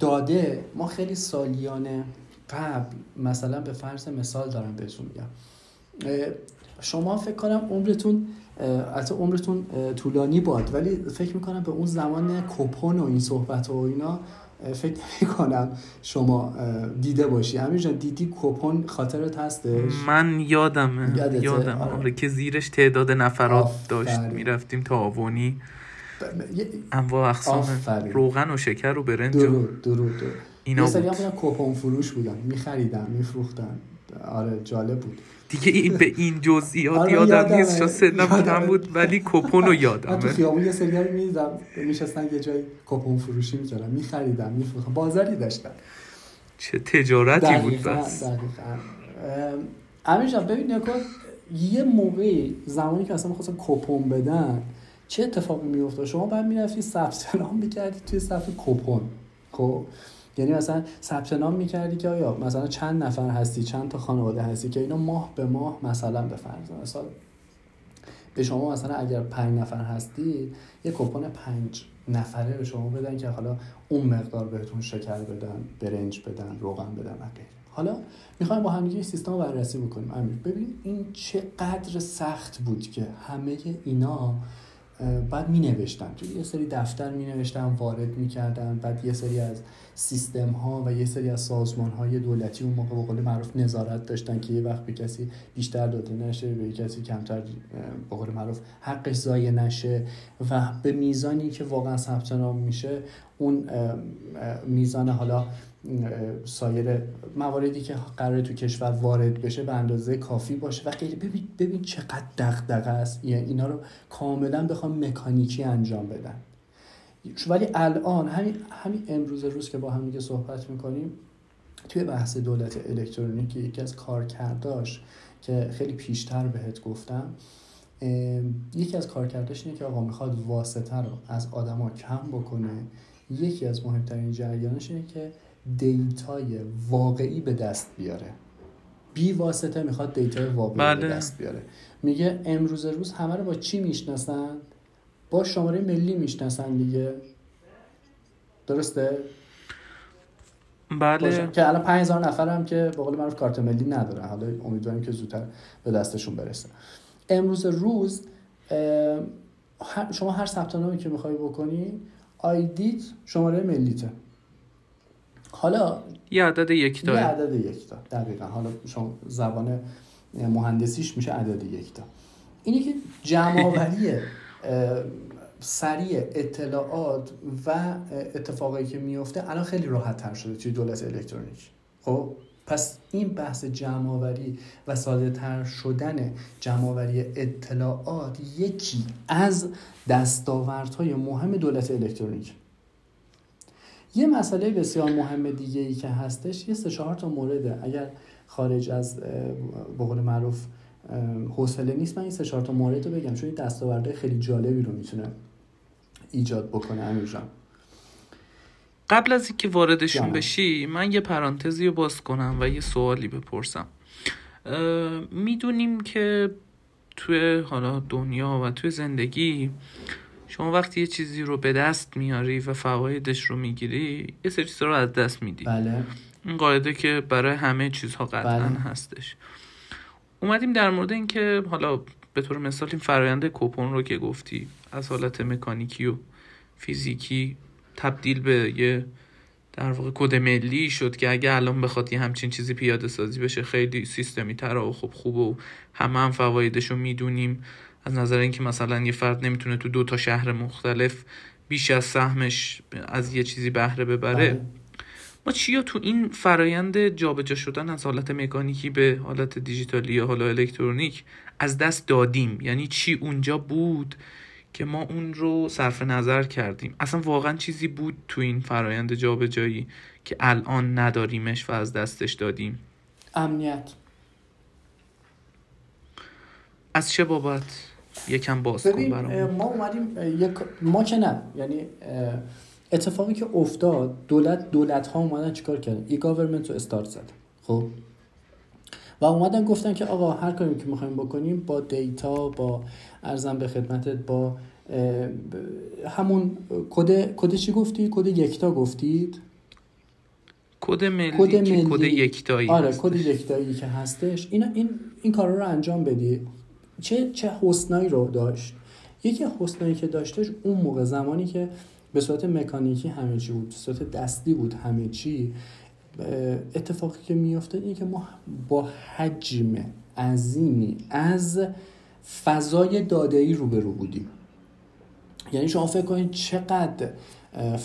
داده ما خیلی سالیانه قبل، مثلا به فرض مثال دارم بهتون میگم، شما فکر کنم عمرتون حتی عمرتون طولانی باد، ولی فکر میکنم به اون زمان کوپن و این صحبت و اینا فکر میکنم شما دیده باشی. همینجا دیدی کوپن خاطرت هستش؟ من یادمه یادمه, یادمه. آره که زیرش تعداد نفرات داشت، میرفتیم تعاونی انواع اقسام روغن و شکر و برنج و درود درود درود یه سری هم بودن کوپن فروش بودن، میخریدن میفروختن. آره جالب بود دیگه. این به این جزئیات آره یادم نیست، شاید سنم کم بود ولی کوپن رو یادم. من تو خیابون یه سری رو می‌دیدم می‌نشستن یه جای کوپن فروشی می‌کردن، می‌خریدن می‌فروختن، بازاری داشتن. چه تجارتی بود بس. امیر جان ببین نکن، یه موقعی زمانی که اصلا می‌خواستن کوپن بدن چه اتفاقی می‌افتاد؟ شما بعد می‌رفتی ثبت نام می‌کردی توی صفحه کوپن، خب یعنی مثلا ثبت نام می‌کردی که آیا مثلا چند نفر هستی، چند تا خانواده هستی که اینا ماه به ماه مثلا به فرض مثلا به شما مثلا اگر پنج نفر هستی یه کوپن پنج نفره به شما بدن که حالا اون مقدار بهتون شکر بدن، برنج بدن، روغن بدن و غیره. حالا می‌خوایم با هم دیگه سیستم رو بررسی بکنیم. امیر ببین این چقدر سخت بود که همه اینا بعد می نوشتن توی یه سری دفتر می نوشتن، وارد می کردن، بعد یه سری از سیستم ها و یه سری از سازمان های دولتی اون موقع به قول معروف نظارت داشتن که یه وقت به کسی بیشتر داده نشه، به کسی کمتر به قول معروف حقش ضایع نشه و به میزانی که واقعا ثبت نام میشه اون میزان حالا سایر مواردی که قراره تو کشور وارد بشه به اندازه کافی باشه و غیره. ببین ببین چقدر دغدغه است، یعنی اینا رو کاملا بخوام مکانیکی انجام بدن. ولی الان همین همین امروز روز که با هم دیگه صحبت میکنیم توی بحث دولت الکترونیکی یکی از کارکرداش که خیلی پیشتر بهت گفتم، یکی از کارکرداش اینه که آقا میخواد واسطه رو از آدما کم بکنه. یکی از مهمترین جریانش اینه که دیتای واقعی به دست بیاره، بی واسطه میخواد دیتای واقعی بله. به دست بیاره. میگه امروز روز همه رو با چی میشناسن؟ با شماره ملی میشناسن دیگه، درسته؟ بله. که الان پنج هزار نفر هم که به قول معروف کارت ملی ندارن، حالا امیدواریم که زودتر به دستشون برسه. امروز روز شما هر ثبت نامی که میخوای بکنی آیدیت شماره ملیته، حالا یه عدد یک تا یه عدد یک تا دقیقاً، حالا شما زبان مهندسیش میشه عدد یک تا. اینی که جمع‌آوری سریع اطلاعات و اتفاقایی که میفته الان خیلی راحت‌تر شده توی دولت الکترونیک. خب پس این بحث جمع‌آوری و ساده‌تر شدن جمع‌آوری اطلاعات یکی از دستاوردهای مهم دولت الکترونیک. یه مسئله بسیار مهم دیگه ای که هستش یه سه چهار تا مورده، اگر خارج از به قول معروف حوصله نیست من این سه چهار تا مورد رو بگم چون این دستاورده خیلی جالبی رو میتونه ایجاد بکنه. امیر جان قبل از اینکه واردشون جانب. بشی من یه پرانتزی رو باز کنم و یه سوالی بپرسم. میدونیم که توی حالا دنیا و توی زندگی شما وقتی یه چیزی رو به دست میاری و فوایدش رو میگیری، یه سری چیزا رو از دست میدی. بله. این قاعده که برای همه چیزها قطعاً بله. هستش. اومدیم در مورد این که حالا به طور مثال این فرآیند کوپن رو که گفتی از حالت مکانیکی و فیزیکی تبدیل به یه در واقع کد ملی شد که اگه الان بخواد یه همچین چیزی پیاده سازی بشه خیلی سیستمی تره و خب خوبه و همه هم فوایدش رو میدونیم، از نظر اینکه مثلا یه فرد نمیتونه تو دو تا شهر مختلف بیش از سهمش از یه چیزی بهره ببره. بله. ما چیا تو این فرایند جابجا شدن از حالت مکانیکی به حالت دیجیتالی یا حالا الکترونیک از دست دادیم؟ یعنی چی اونجا بود که ما اون رو صرف نظر کردیم؟ اصلا واقعا چیزی بود تو این فرایند جابجایی که الان نداریمش و از دستش دادیم؟ امنیت. از چه بابت؟ یکم باز کن برام. ما اومدیم یک ما که نه، یعنی اتفاقی که افتاد دولت دولت ها اومدن چیکار کردن؟ ای گاورمنت رو استارت زدن. خب و اومدن گفتن که آقا هر کاری که می‌خوایم بکنیم با دیتا، با ارزم به خدمتت، با همون کد کد چی گفتی؟ کد یکتا گفتید؟ کد ملی، کد یکتایی. آره کد یکتایی که هستش. این این این کارا رو انجام بدی. چه چه حسنایی رو داشت؟ یکی حسنایی که داشتش اون موقع زمانی که به صورت مکانیکی همه چی بود، به صورت دستی بود همه چی، اتفاقی که میافتاد اینه که ما با حجم عظیمی از فضای داده‌ای روبرو بودیم. یعنی شما فکر کنید چقدر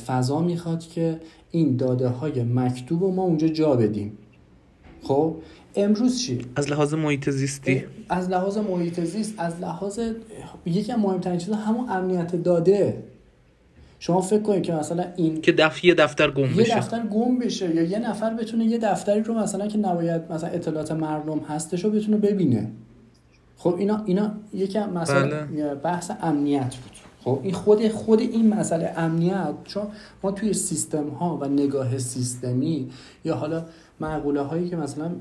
فضا میخواد که این داده‌های مکتوب رو ما اونجا جا بدیم. خب امروز چی؟ از لحاظ محیط زیستی، از لحاظ محیط زیست، از لحاظ یکی از مهمترین چیزا همون امنیت داده. شما فکر کنید که مثلا این که دفعه دفتر گم بشه، یه دفتر گم بشه، یا یه نفر بتونه یه دفتری رو مثلا که نباید مثلا اطلاعات مردم هستش رو بتونه ببینه. خب اینا اینا یکی مثلا بله. بحث امنیت بود. خب این خود خود این مسئله امنیت، چون ما توی سیستم ها و نگاه سیستمی یا حالا معقوله هایی که مثلا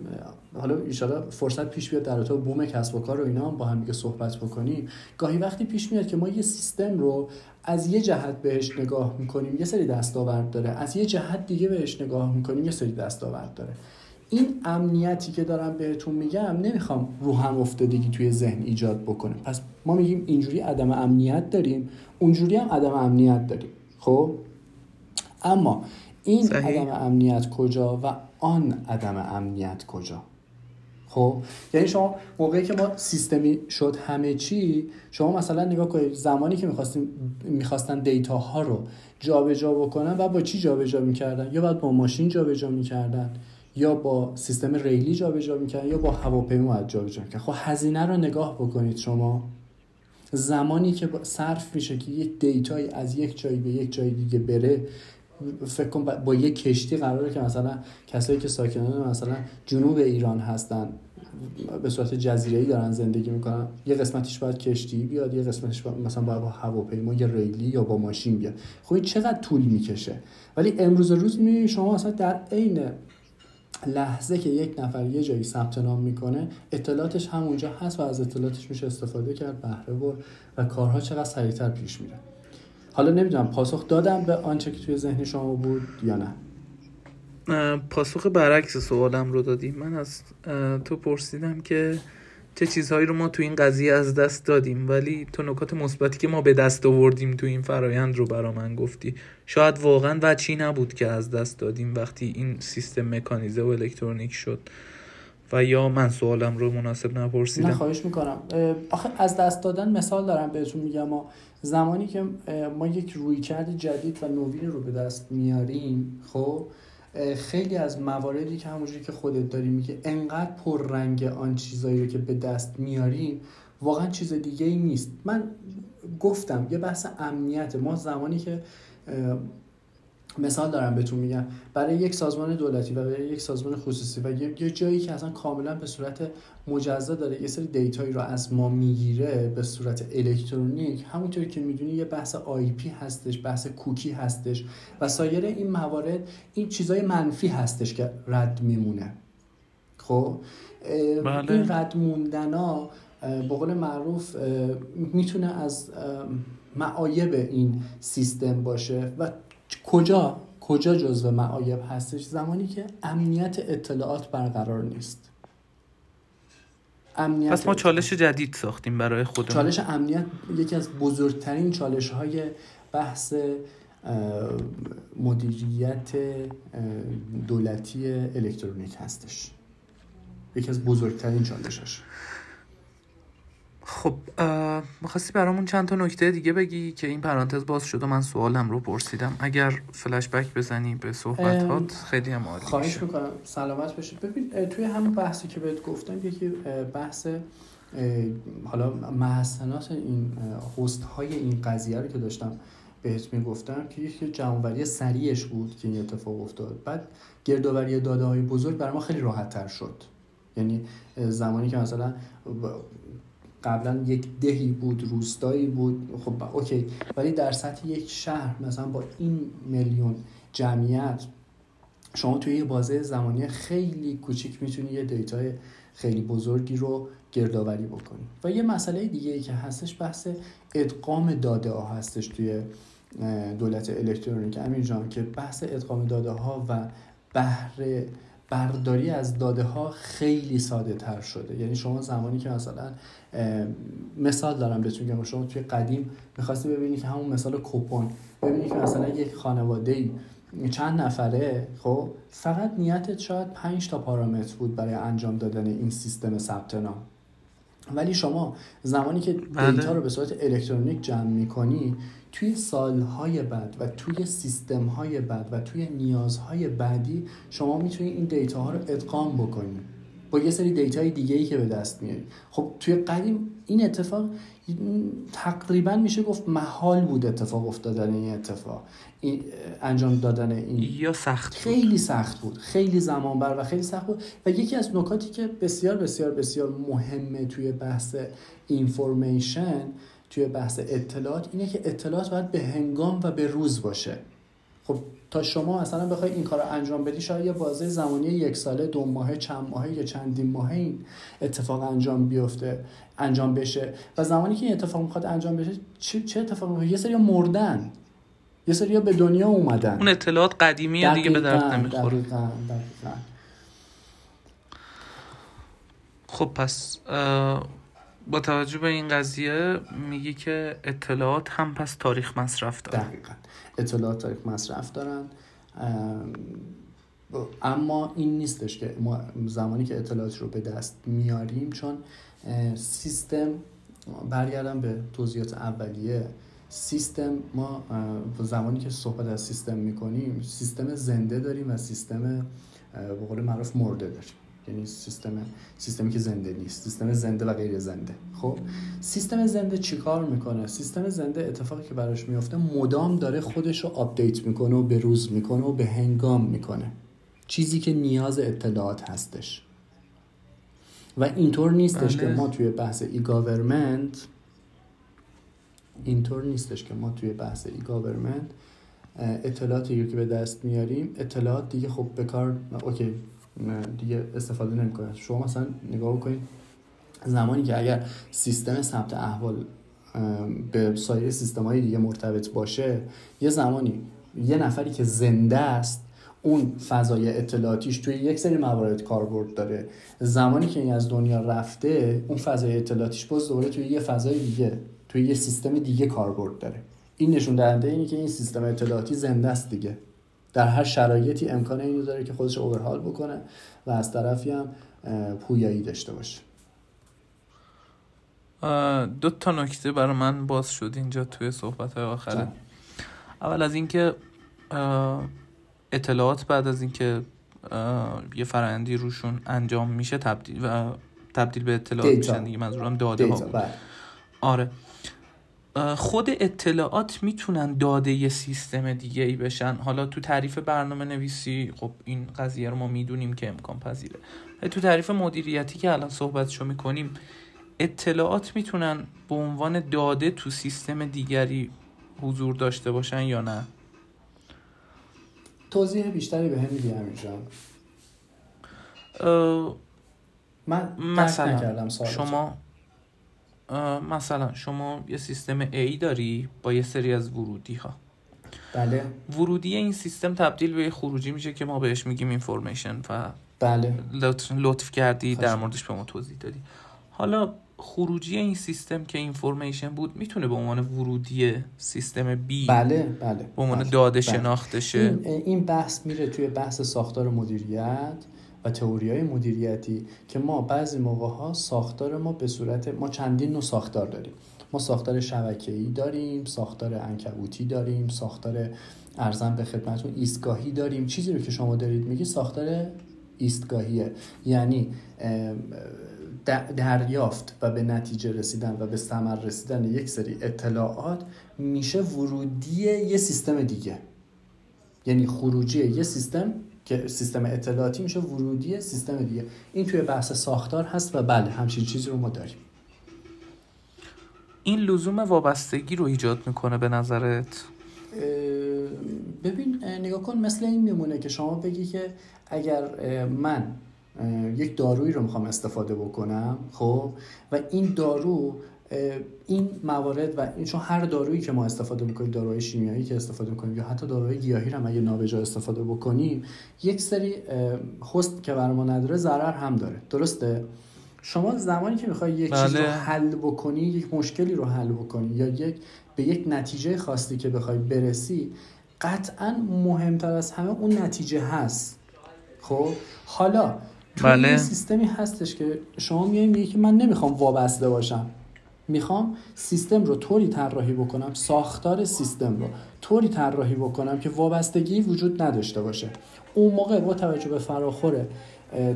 حالا ان شاءالله فرصت پیش بیاد در رابطه با بوم کسب و کار و اینا هم با هم دیگه صحبت بکنیم، گاهی وقتی پیش میاد که ما یه سیستم رو از یه جهت بهش نگاه میکنیم یه سری دستاورد داره، از یه جهت دیگه بهش نگاه میکنیم یه سری دستاورد داره. این امنیتی که دارم بهتون میگم نمیخوام روهم افتادگی توی ذهن ایجاد بکنه. پس ما میگیم اینجوری عدم امنیت داریم، اونجوری هم عدم امنیت داریم. خب اما این صحیح. عدم امنیت کجا و آن عدم امنیت کجا؟ خب یعنی شما موقعی که ما سیستمی شد همه چی، شما مثلا نگاه کنید زمانی که می‌خواستیم می‌خواستن دیتاها رو جابجا بکنن و با چی جابجا می‌کردن؟ یا بعد با ماشین جابجا می‌کردن، یا با سیستم ریلی جابجا می‌کردن، یا با هواپیما جابجا می‌کردن. خب هزینه رو نگاه بکنید، شما زمانی که صرف میشه که یک دیتایی از یک جایی به یک جای دیگه بره، فکر کنم با یه کشتی قراره که مثلا کسایی که ساکنان مثلا جنوب ایران هستن به صورت جزیره‌ای دارن زندگی میکنن، یه قسمتیش باید کشتی بیاد، یه قسمتیش باید مثلا باید با هواپیما یا ریلی یا با ماشین بیاد. خب این چقدر طول میکشه. ولی امروز روز می شما مثلا در عین لحظه که یک نفر یه جایی ثبت نام میکنه اطلاعاتش هم اونجا هست و از اطلاعاتش میشه استفاده کرد، بهره برد و کارها چقدر سریعتر پیش میره. حالا نمیدونم پاسخ دادم به آنچه که توی ذهن شما بود یا نه؟ پاسخ برعکس سوالم رو دادی. من از تو پرسیدم که چه چیزهایی رو ما توی این قضیه از دست دادیم، ولی تو نکات مثبتی که ما به دست آوردیم توی این فرایند رو برا من گفتی. شاید واقعاً وچی نبود که از دست دادیم وقتی این سیستم مکانیزه و الکترونیک شد، و یا من سوالم رو مناسب نپرسیدم. نه خواهش میکنم. آخه از دست دادن مثال دارم بهتون میگم. ما زمانی که ما یک رویکرد جدید و نوین رو به دست میاریم، خب خیلی از مواردی که همونجوری که خودت داری میگه انقدر پررنگ آن چیزایی رو که به دست میاریم واقعا چیز دیگه ای نیست. من گفتم یه بحث امنیت. ما زمانی که مثال دارم بهتون میگم برای یک سازمان دولتی و برای یک سازمان خصوصی و یه جایی که اصلا کاملا به صورت مجزا داره یه سری دیتایی رو از ما میگیره به صورت الکترونیک، همونطور که میدونی یه بحث آی پی هستش، بحث کوکی هستش و سایر این موارد، این چیزای منفی هستش که رد میمونه. خب بله. این رد موندنا به قول معروف میتونه از معایب این سیستم باشه. و کجا کجا جزو معایب هستش؟ زمانی که امنیت اطلاعات برقرار نیست. امنیت پس ما چالش جدید ساختیم برای خودمون. چالش امنیت یکی از بزرگترین چالش‌های بحث مدیریت دولتی الکترونیک هستش، یکی از بزرگترین چالشش. خب می‌خواستی برامون چند تا نکته دیگه بگی که این پرانتز باز شد و من سوالم رو پرسیدم. اگر فلش بک بزنی به صحبتات خیلی هم عالی. خواهش میشه. میکنم سلامت بشید. ببین توی همون بحثی که بهت گفتم، یکی بحث حالا محسنات این هست های این قضیه رو که داشتم بهت میگفتم که یکی جمع‌آوری سریعش بود که این اتفاق افتاد. بعد گردآوری داده‌های بزرگ برای ما خیلی راحت‌تر شد. یعنی زمانی که مثلا قبلا یک دهی بود، روستایی بود، خب اوکی، ولی در سطح یک شهر مثلا با این میلیون جمعیت شما توی یه بازه زمانی خیلی کوچیک میتونی یه دیتای خیلی بزرگی رو گردآوری بکنی. و یه مسئله دیگه که هستش بحث ادغام داده ها هستش توی دولت الکترونیک امیر جان، که بحث ادغام داده ها و بهره برداری از داده ها خیلی ساده تر شده. یعنی شما زمانی که مثلا مثال دارم بهتون میگم، شما توی قدیم می‌خواستی ببینی که همون مثال کوپن، ببینی که مثلا یک خانواده‌ای چند نفره، خب فقط نیتت شاید پنج تا پارامتر بود برای انجام دادن این سیستم ثبت نام، ولی شما زمانی که دیتا رو به صورت الکترونیک جمع می‌کنی، توی سالهای بعد و توی سیستم‌های بعد و توی نیازهای بعدی شما می‌تونید این دیتاها رو ادغام بکنید با یه سری دیتای دیگه‌ای که به دست میارید. خب توی قدیم این اتفاق تقریبا میشه گفت محال بود اتفاق افتادن این اتفاق این انجام دادن این، یا سخت بود. خیلی سخت بود، خیلی زمان بر و خیلی سخت بود. و یکی از نکاتی که بسیار بسیار بسیار مهمه توی بحث اینفورمیشن، توی بحث اطلاعات، اینه که اطلاعات باید به هنگام و به روز باشه. خب تا شما مثلا بخوای این کار رو انجام بدی، شاید یه بازه زمانی یک ساله، دو ماهه، چند ماهه یا چندین ماهه این اتفاق انجام بیفته، انجام بشه. و زمانی که این اتفاق میخواد انجام بشه، چه چه اتفاقی میفته؟ یه سریا مردن، یه سریا به دنیا اومدن. اون اطلاعات قدیمی دیگه به درد نمیخوره. دقیقاً دقیقاً. خب پس با توجه به این قضیه میگی که اطلاعات هم پس تاریخ مصرف دارن. دقیقاً. اطلاعات تاریخ مصرف دارن، اما این نیستش که ما زمانی که اطلاعات رو به دست میاریم، چون سیستم، برگردم به توضیحات اولیه، سیستم ما زمانی که صحبت از سیستم میکنیم، سیستم زنده داریم و سیستم به قول معروف مرده داریم. یعنی سیستم سیستمی که زنده نیست، سیستم زنده و غیر زنده. خب سیستم زنده چیکار میکنه؟ سیستم زنده اتفاقی که براش میفته، مدام داره خودش رو آپدیت میکنه و به روز میکنه و به هنگام میکنه، چیزی که نیاز اطلاعات هستش. و اینطور نیستش بله. که ما توی بحث ای گاورمنت اینطور نیستش که ما توی بحث ای گاورمنت اطلاعاتی که به دست میاریم، اطلاعات دیگه خب به کار اوکی دیگه استفاده نمی‌کنه. شما مثلا نگاه بکنید، زمانی که اگر سیستم ثبت احوال به سایر سیستم‌های دیگه مرتبط باشه، یه زمانی یه نفری که زنده است، اون فضای اطلاعاتیش توی یک سری موارد کاربرد داره. زمانی که این از دنیا رفته، اون فضای اطلاعاتیش باز دوباره توی یه فضای دیگه، توی یه سیستم دیگه کاربرد داره. این نشون دهنده اینه که این سیستم اطلاعاتی زنده است دیگه. در هر شرایطی امکان اینو داره که خودش اورهال بکنه و از طرفی هم پویایی داشته باشه. دو تا نکته برای من باز شد اینجا توی صحبت‌های آخره. اول از اینکه اطلاعات بعد از اینکه یه فرآیندی روشون انجام میشه تبدیل و تبدیل به اطلاعات میشن دیگه، منظورم داده دیتا. ها بود. آره، خود اطلاعات میتونن داده یه سیستم دیگه ای بشن. حالا تو تعریف برنامه نویسی خب این قضیه رو ما میدونیم که امکان پذیره. تو تعریف مدیریتی که الان صحبتشو میکنیم، اطلاعات میتونن به عنوان داده تو سیستم دیگری حضور داشته باشن یا نه؟ توضیح بیشتری به هم میدی همینجان؟ من درک نکردم سوالت. شما مثلا شما یه سیستم ای داری با یه سری از ورودی ها. بله. ورودی این سیستم تبدیل به خروجی میشه که ما بهش میگیم اینفورمیشن و بله. لطف, لطف کردی خشب. در موردش به ما توضیح دادی. حالا خروجی این سیستم که اینفورمیشن بود میتونه به عنوان ورودی سیستم بی بله بله به عنوان بله. داده شناخته شه. این, این بحث میره توی بحث ساختار مدیریت و تئوری‌های مدیریتی که ما بعضی موقع‌ها ساختار ما به صورت ما چندین نوع ساختار داریم. ما ساختار شبکه‌ای داریم، ساختار عنکبوتی داریم، ساختار ارزن به خدمتتون ایستگاهی داریم. چیزی رو که شما دارید میگی ساختار ایستگاهیه، یعنی دریافت و به نتیجه رسیدن و به ثمر رسیدن یک سری اطلاعات میشه ورودی یه سیستم دیگه، یعنی خروجی یه سیستم که سیستم اطلاعاتی میشه ورودی سیستم دیگه. این توی بحث ساختار هست و بله همچین چیزی رو ما داریم. این لزوم وابستگی رو ایجاد میکنه به نظرت؟ ببین نگاه کن، مثل این میمونه که شما بگی که اگر من یک دارویی رو میخوام استفاده بکنم خب و این دارو این موارد و این، چون هر دارویی که ما استفاده میکنیم، داروهای شیمیایی که استفاده میکنیم یا حتی داروهای گیاهی رو اگه نابجا استفاده بکنیم، یک سری حسن که بر ما نداره ضرر هم داره. درسته؟ شما زمانی که میخوای یک بله. چیز رو حل بکنی، یک مشکلی رو حل بکنی یا یک به یک نتیجه خاصی که بخوای برسی، قطعاً مهمتر از همه اون نتیجه هست. خب حالا بله. سیستمی هستش که شما میای میگی که من نمیخوام وابسته باشم، میخوام سیستم رو طوری طراحی بکنم، ساختار سیستم رو طوری طراحی بکنم که وابستگی وجود نداشته باشه. اون موقع با توجه به فراخور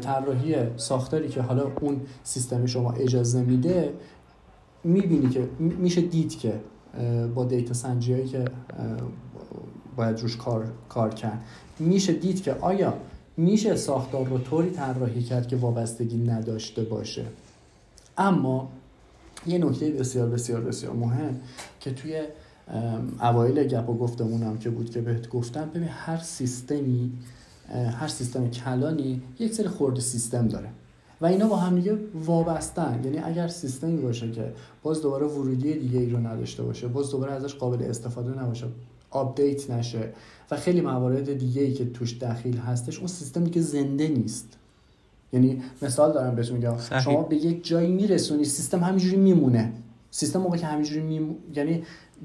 طراحی ساختاری که حالا اون سیستم شما اجازه میده، میبینی که میشه دید که با دیتا سنجی هایی که باید روش کار کار کرد، میشه دید که آیا میشه ساختار رو طوری طراحی کرد که وابستگی نداشته باشه. اما یه نکته بسیار بسیار بسیار مهم که توی اوایل گپ و گفتمونم که بود که بهت گفتم، ببین هر سیستمی هر سیستم کلانی یک سری خرد سیستم داره و اینا با هم دیگه وابستن. یعنی اگر سیستمی باشه که باز دوباره ورودی دیگه ای رو نداشته باشه، باز دوباره ازش قابل استفاده نباشه، آپدیت نشه و خیلی موارد دیگه ای که توش دخیل هستش، اون سیستمی که زنده نیست. یعنی مثال دارم بهتون میگم، شما به یک جایی میرسونی، سیستم همینجوری میمونه. سیستم موقعی که همینجوری میمونه، یعنی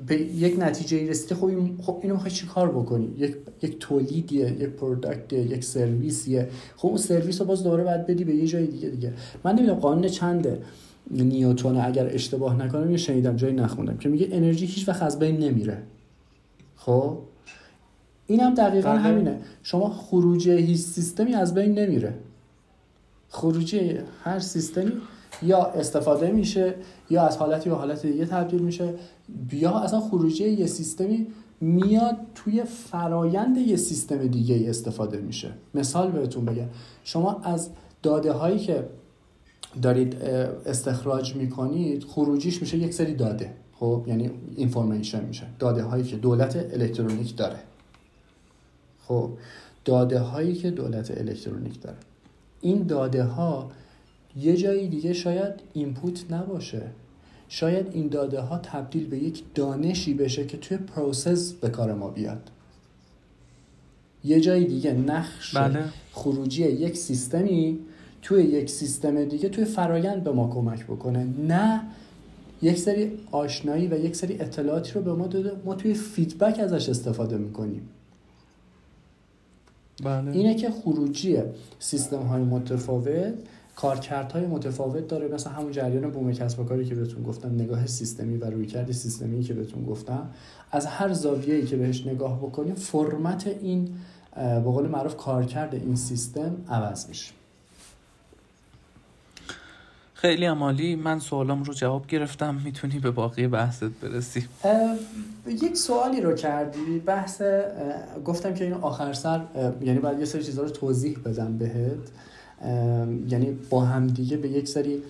به یک نتیجه‌ای رسیدی، خب این خب اینو میخوای چیکار بکنی؟ یک یک تولیدیه، یک پروداکتیه، یک سرویسیه. خب اون سرویس رو باز دوباره باید بدی به یه جای دیگه دیگه. من نمیدونم قانون چنده نیوتن، اگر اشتباه نکنم یه شنیدم جایی نخوندم که میگه انرژی هیچ وقت از بین نمیره. خب اینم دقیقاً همینه. شما خروجی هیچ سیستمی از بین نمیره. خروجی هر سیستمی یا استفاده میشه یا از حالتی به حالت دیگه تبدیل میشه، یا اصلا خروجی یه سیستمی میاد توی فرایند یه سیستم دیگه استفاده میشه. مثال بهتون بگم، شما از داده هایی که دارید استخراج میکنید، خروجیش میشه یک سری داده، خب یعنی اینفورمیشن میشه، داده هایی که دولت الکترونیک داره. خب داده هایی که دولت الکترونیک داره، این داده ها یه جایی دیگه شاید اینپوت نباشه، شاید این داده ها تبدیل به یک دانشی بشه که توی پروسس به کار ما بیاد. یه جایی دیگه نقش بله. خروجی یک سیستمی توی یک سیستم دیگه توی فرایند به ما کمک بکنه، نه یک سری آشنایی و یک سری اطلاعاتی رو به ما داده، ما توی فیدبک ازش استفاده میکنیم. بله. اینه که خروجی سیستم های متفاوت کارکردهای متفاوت داره، مثلا همون جریان بوم کسب و کاری که بهتون گفتم، نگاه سیستمی و رویکرد سیستمی که بهتون گفتم، از هر زاویه‌ای که بهش نگاه بکنیم فرمت این به قول معروف کارکرد این سیستم عوض میشه. خیلی عمالی، من سوالام رو جواب گرفتم، میتونی به باقی بحثت برسی. یک سوالی رو کردی، بحث گفتم که اینو آخر سر، یعنی بعد یه سری چیزا رو توضیح بدم بهت، یعنی با هم دیگه به یک سری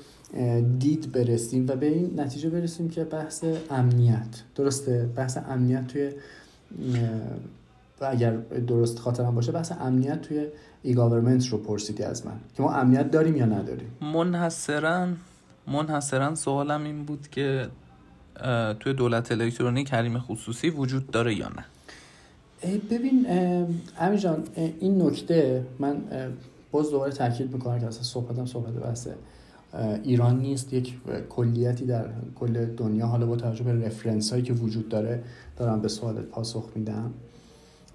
دید برسیم و به این نتیجه برسیم که بحث امنیت. درسته؟ بحث امنیت توی و اگر درست خاطرم باشه بحث امنیت توی ای گاورمنت رو پرسیدی از من که ما امنیت داریم یا نداریم. منحصراً منحصرا سوالم این بود که توی دولت الکترونیک حریم خصوصی وجود داره یا نه؟ ببین امیر جان، این نکته من باز دوباره تاکید میکنم که اصلا صحبتم صحبت بسه ایران نیست، یک کلیتی در کل دنیا، حالا با توجه به رفرنس هایی که وجود داره دارم به سوالت پاسخ میدم.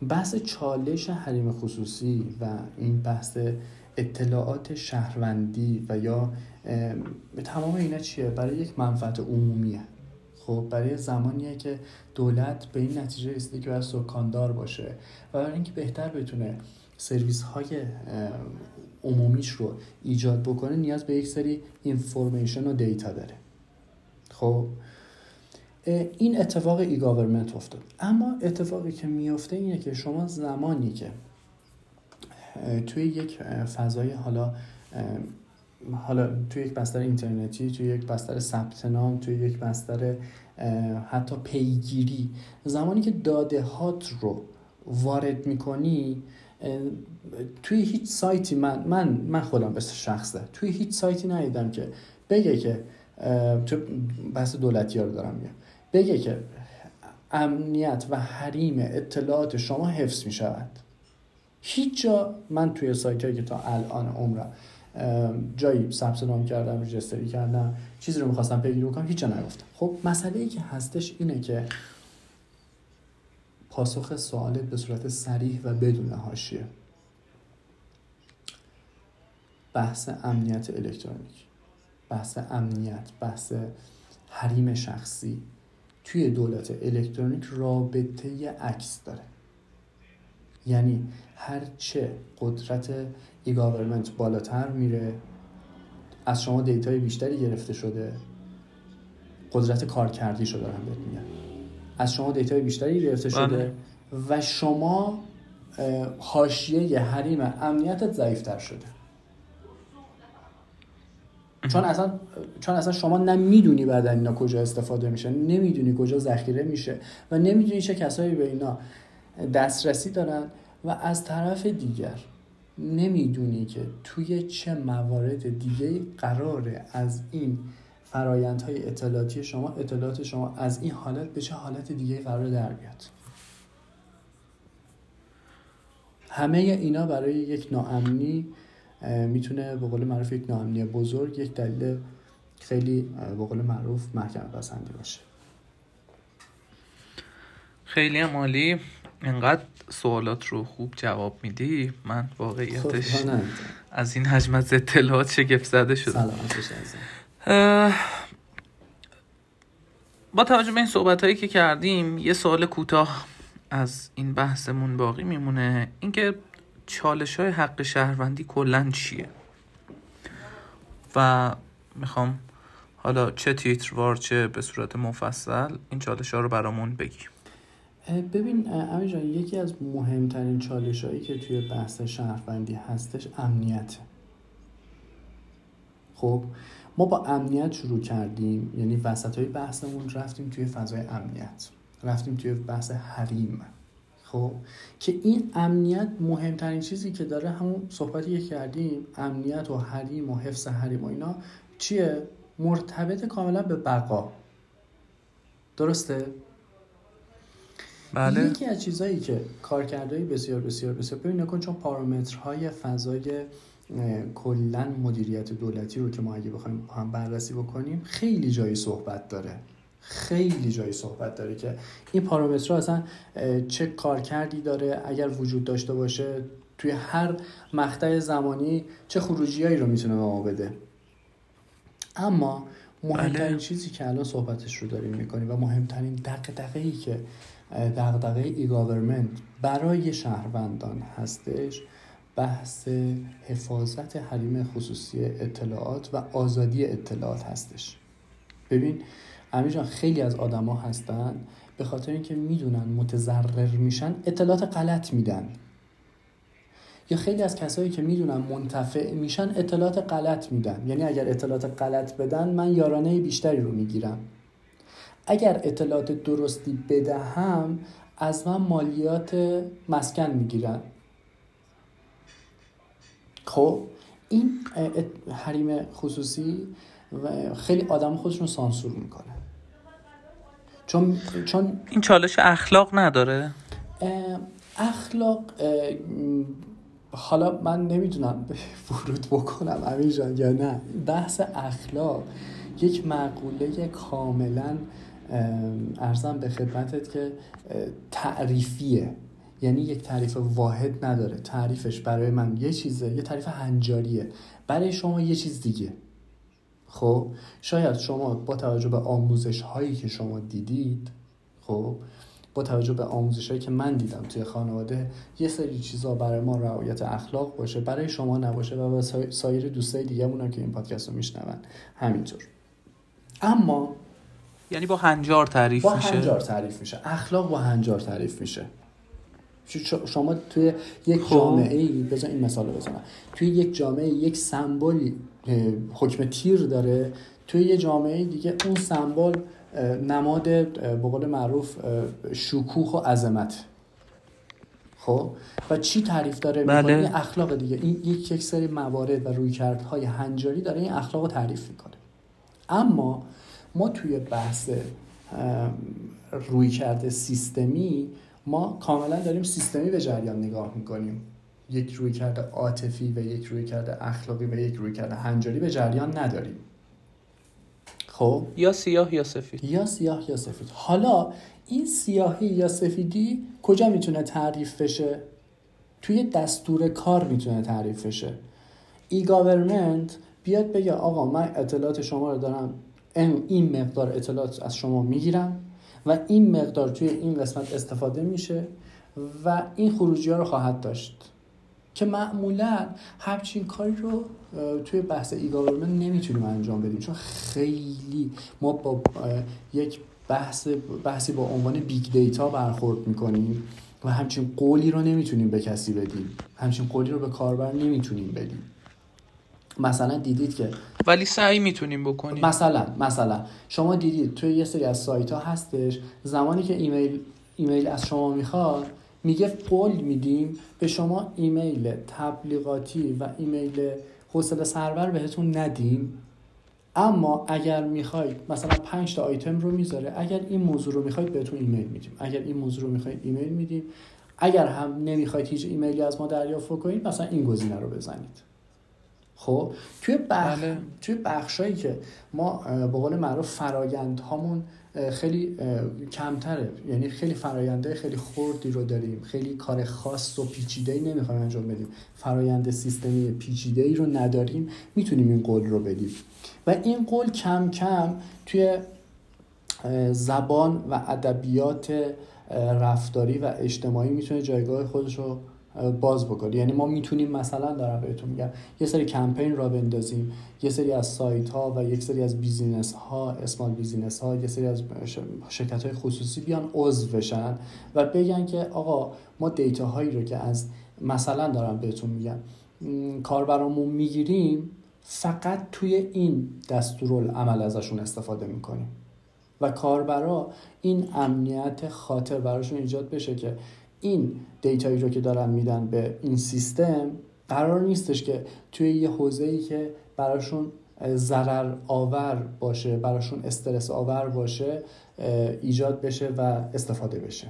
بحث چالش حریم خصوصی و این بحث اطلاعات شهروندی و یا تمام اینا چیه؟ برای یک منفعت عمومیه. خب برای زمانیه که دولت به این نتیجه رسیده که باید سکاندار باشه و برای اینکه بهتر بتونه سرویس های عمومیش رو ایجاد بکنه نیاز به یک سری اینفورمیشن و دیتا داره. خب این اتفاق ای گاورمنت افتاد، اما اتفاقی که میفته اینه که شما زمانی که توی یک فضای حالا حالا توی یک بستر اینترنتی، توی یک بستر ثبت نام، توی یک بستر حتی پیگیری، زمانی که داده هات رو وارد میکنی توی هیچ سایتی، من من من خودم به شخصه توی هیچ سایتی ندیدم که بگه که تو بحث دولتی‌ها رو دارم میگم، بگه که امنیت و حریم اطلاعات شما حفظ می شود. هیچ جا من توی سایت‌هایی که تا الان عمرم جایی ثبت نام کردم، رجستری کردم، چیزی رو می‌خواستم پیگیری بکنم، هیچ جا نگفتم. خب مسئله‌ای که هستش اینه که پاسخ سوالت به صورت صریح و بدون حاشیه، بحث امنیت الکترونیک، بحث امنیت، بحث حریم شخصی توی دولت الکترونیک رابطه عکس داره. یعنی هرچه قدرت ای گاورمنت بالاتر میره، از شما دیتای بیشتری گرفته شده، قدرت کارکردی شده، هم بهت میگن از شما دیتای بیشتری گرفته شده و شما حاشیه حریم امنیتت ضعیف‌تر شده، چون اصلا چون اصلا شما نمیدونی بعد اینا کجا استفاده میشه، نمیدونی کجا ذخیره میشه و نمیدونی چه کسایی به اینا دسترسی دارن و از طرف دیگر نمیدونی که توی چه موارد دیگه قراره از این فرایندهای اطلاعاتی شما اطلاعات شما از این حالت به چه حالت دیگه قرار در بیاد. همه اینا برای یک ناامنی میتونه به قول معروف، یک ناامنی بزرگ، یک دلیل خیلی به قول معروف محکم پسندی باشه. خیلی عالی، اینقدر سوالات رو خوب جواب میدی، من واقعیتش از این حجم از اطلاعات شگفت زده شدم. سلامتش عزیزم. با توجه به این صحبت‌هایی که کردیم یه سوال کوتاه از این بحثمون باقی میمونه، اینکه چالش‌های حق شهروندی کلاً چیه و میخوام حالا چه تیتروار چه به صورت مفصل این چالش‌ها رو برامون بگیم. ببین امیر جان، یکی از مهمترین چالش‌هایی که توی بحث شهروندی هستش امنیته. خب ما با امنیت شروع کردیم، یعنی وسطای بحثمون رفتیم توی فضای امنیت، رفتیم توی بحث حریم. خب که این امنیت مهمترین چیزی که داره، همون صحبتی که کردیم، امنیت و حریم و حفظ حریم و اینا چیه؟ مرتبط کاملا به بقا. درسته؟ بله. یکی از چیزایی که کارکردهای بسیار بسیار بسیار ببین نکن، چون پارامترهای فضای کلا مدیریت دولتی رو که ما اگه بخوایم هم بررسی بکنیم خیلی جایی صحبت داره، خیلی جایی صحبت داره که این پارامترها اصلا چه کارکردی داره، اگر وجود داشته باشه توی هر مقطع زمانی چه خروجیایی رو میتونه به ما بده. اما مهمترین چیزی که الان صحبتش رو داریم میکنیم و مهمترین دغدغه‌ای که دغدغه ای گاورمنت برای شهروندان هستش، بحث حفاظت حریم خصوصی اطلاعات و آزادی اطلاعات هستش. ببین امیر جان، خیلی از آدما هستن به خاطر اینکه میدونن متضرر میشن اطلاعات غلط میدن، یا خیلی از کسایی که میدونن منتفع میشن اطلاعات غلط میدن، یعنی اگر اطلاعات غلط بدن من یارانه بیشتری رو میگیرم، اگر اطلاعات درستی بدهم از من مالیات مسکن میگیرن. خب این حریم خصوصی و خیلی آدم خودشون سانسور میکنه. چون چون این چالش اخلاق نداره. اخلاق اه، حالا من نمیدونم ورود بکنم امیر جان یا نه، بحث اخلاق یک مقوله کاملا ارزم به خدمتت که تعریفیه، یعنی یک تعریف واحد نداره. تعریفش برای من یه چیزه، یه تعریف هنجاریه، برای شما یه چیز دیگه. خب شاید شما با توجه به آموزش هایی که شما دیدید، خب با توجه به آموزش هایی که من دیدم توی خانواده، یه سری چیزا برای ما رعایت اخلاق باشه، برای شما نباشه و برای سایر دوستای دیگه‌مون هم که این پادکست رو میشنون همینطور. اما یعنی با هنجار تعریف با میشه. با هنجار تعریف میشه. اخلاق با هنجار تعریف میشه. شما توی یک جامعه، بذار این مثال رو بزنم، توی یک جامعه یک سمبولی حکم تیر داره، توی یه جامعه دیگه اون سمبول نماد به قول معروف شکوه و عظمت. خب و چی تعریف داره؟ بله. این اخلاق دیگه. این یک سری موارد و رویکردهای هنجاری داره این اخلاق رو تعریف میکنه. اما ما توی بحث رویکرد سیستمی ما کاملا داریم سیستمی به جریان نگاه میکنیم. یک رویکرد عاطفی و یک رویکرد اخلاقی و یک رویکرد هنجاری به جریان نداریم. خب یا سیاه یا سفید، یا سیاه یا سفید. حالا این سیاهی یا سفیدی کجا میتونه تعریف بشه؟ توی دستور کار میتونه تعریف بشه. ای گاورمنت بیاد بگه آقا من اطلاعات شما رو دارم، این مقدار اطلاعات از شما میگیرم و این مقدار توی این قسمت استفاده میشه و این خروجی‌ها رو خواهد داشت. که معمولا همچین کاری رو توی بحث ای گاورمنت نمیتونیم انجام بدیم، چون خیلی ما با یک بحث بحثی با عنوان بیگ دیتا برخورد میکنیم و همچین قولی رو نمیتونیم به کسی بدیم، همچین قولی رو به کاربر نمیتونیم بدیم. مثلا دیدید که ولی سعی میتونیم بکنیم. مثلا مثلا شما دیدید توی یه سری از سایت‌ها هستش، زمانی که ایمیل ایمیل از شما میخواد میگه قول میدیم به شما ایمیل تبلیغاتی و ایمیل حوصله سربر بهتون ندیم، اما اگر میخواید مثلا پنج تا آیتم رو میذاره، اگر این موضوع رو میخواید بهتون ایمیل میدیم، اگر این موضوع رو میخواید ایمیل میدیم، اگر هم نمیخواید هیچ ایمیلی از ما دریافت کنید مثلا این گزینه رو بزنید. خب توی بخش بله. توی بخشایی که ما به قول معروف فرایندهامون خیلی کمتره، یعنی خیلی فراینده خیلی خوردی رو داریم، خیلی کار خاص و پیچیده‌ای نمیخوایم انجام بدیم، فرایند سیستمی پیچیده‌ای رو نداریم، میتونیم این قول رو بدیم و این قول کم کم توی زبان و ادبیات رفتاری و اجتماعی میتونه جایگاه خودش رو باز بکنه. یعنی ما میتونیم مثلا دارم بهتون میگم یه سری کمپین را بندازیم، یه سری از سایت ها و یک سری از بیزینس ها، اسمال بیزینس ها، یه سری از شرکت های خصوصی بیان عضو بشن و بگن که آقا ما دیتا هایی رو که از مثلا دارم بهتون میگم کاربرامون میگیریم، فقط توی این دستورالعمل ازشون استفاده میکنیم و کاربرا این امنیت خاطر براشون ایجاد بشه که این دیتایی رو که دارن میدن به این سیستم قرار نیستش که توی یه حوزه‌ای که براشون ضرر آور باشه، براشون استرس آور باشه ایجاد بشه و استفاده بشه.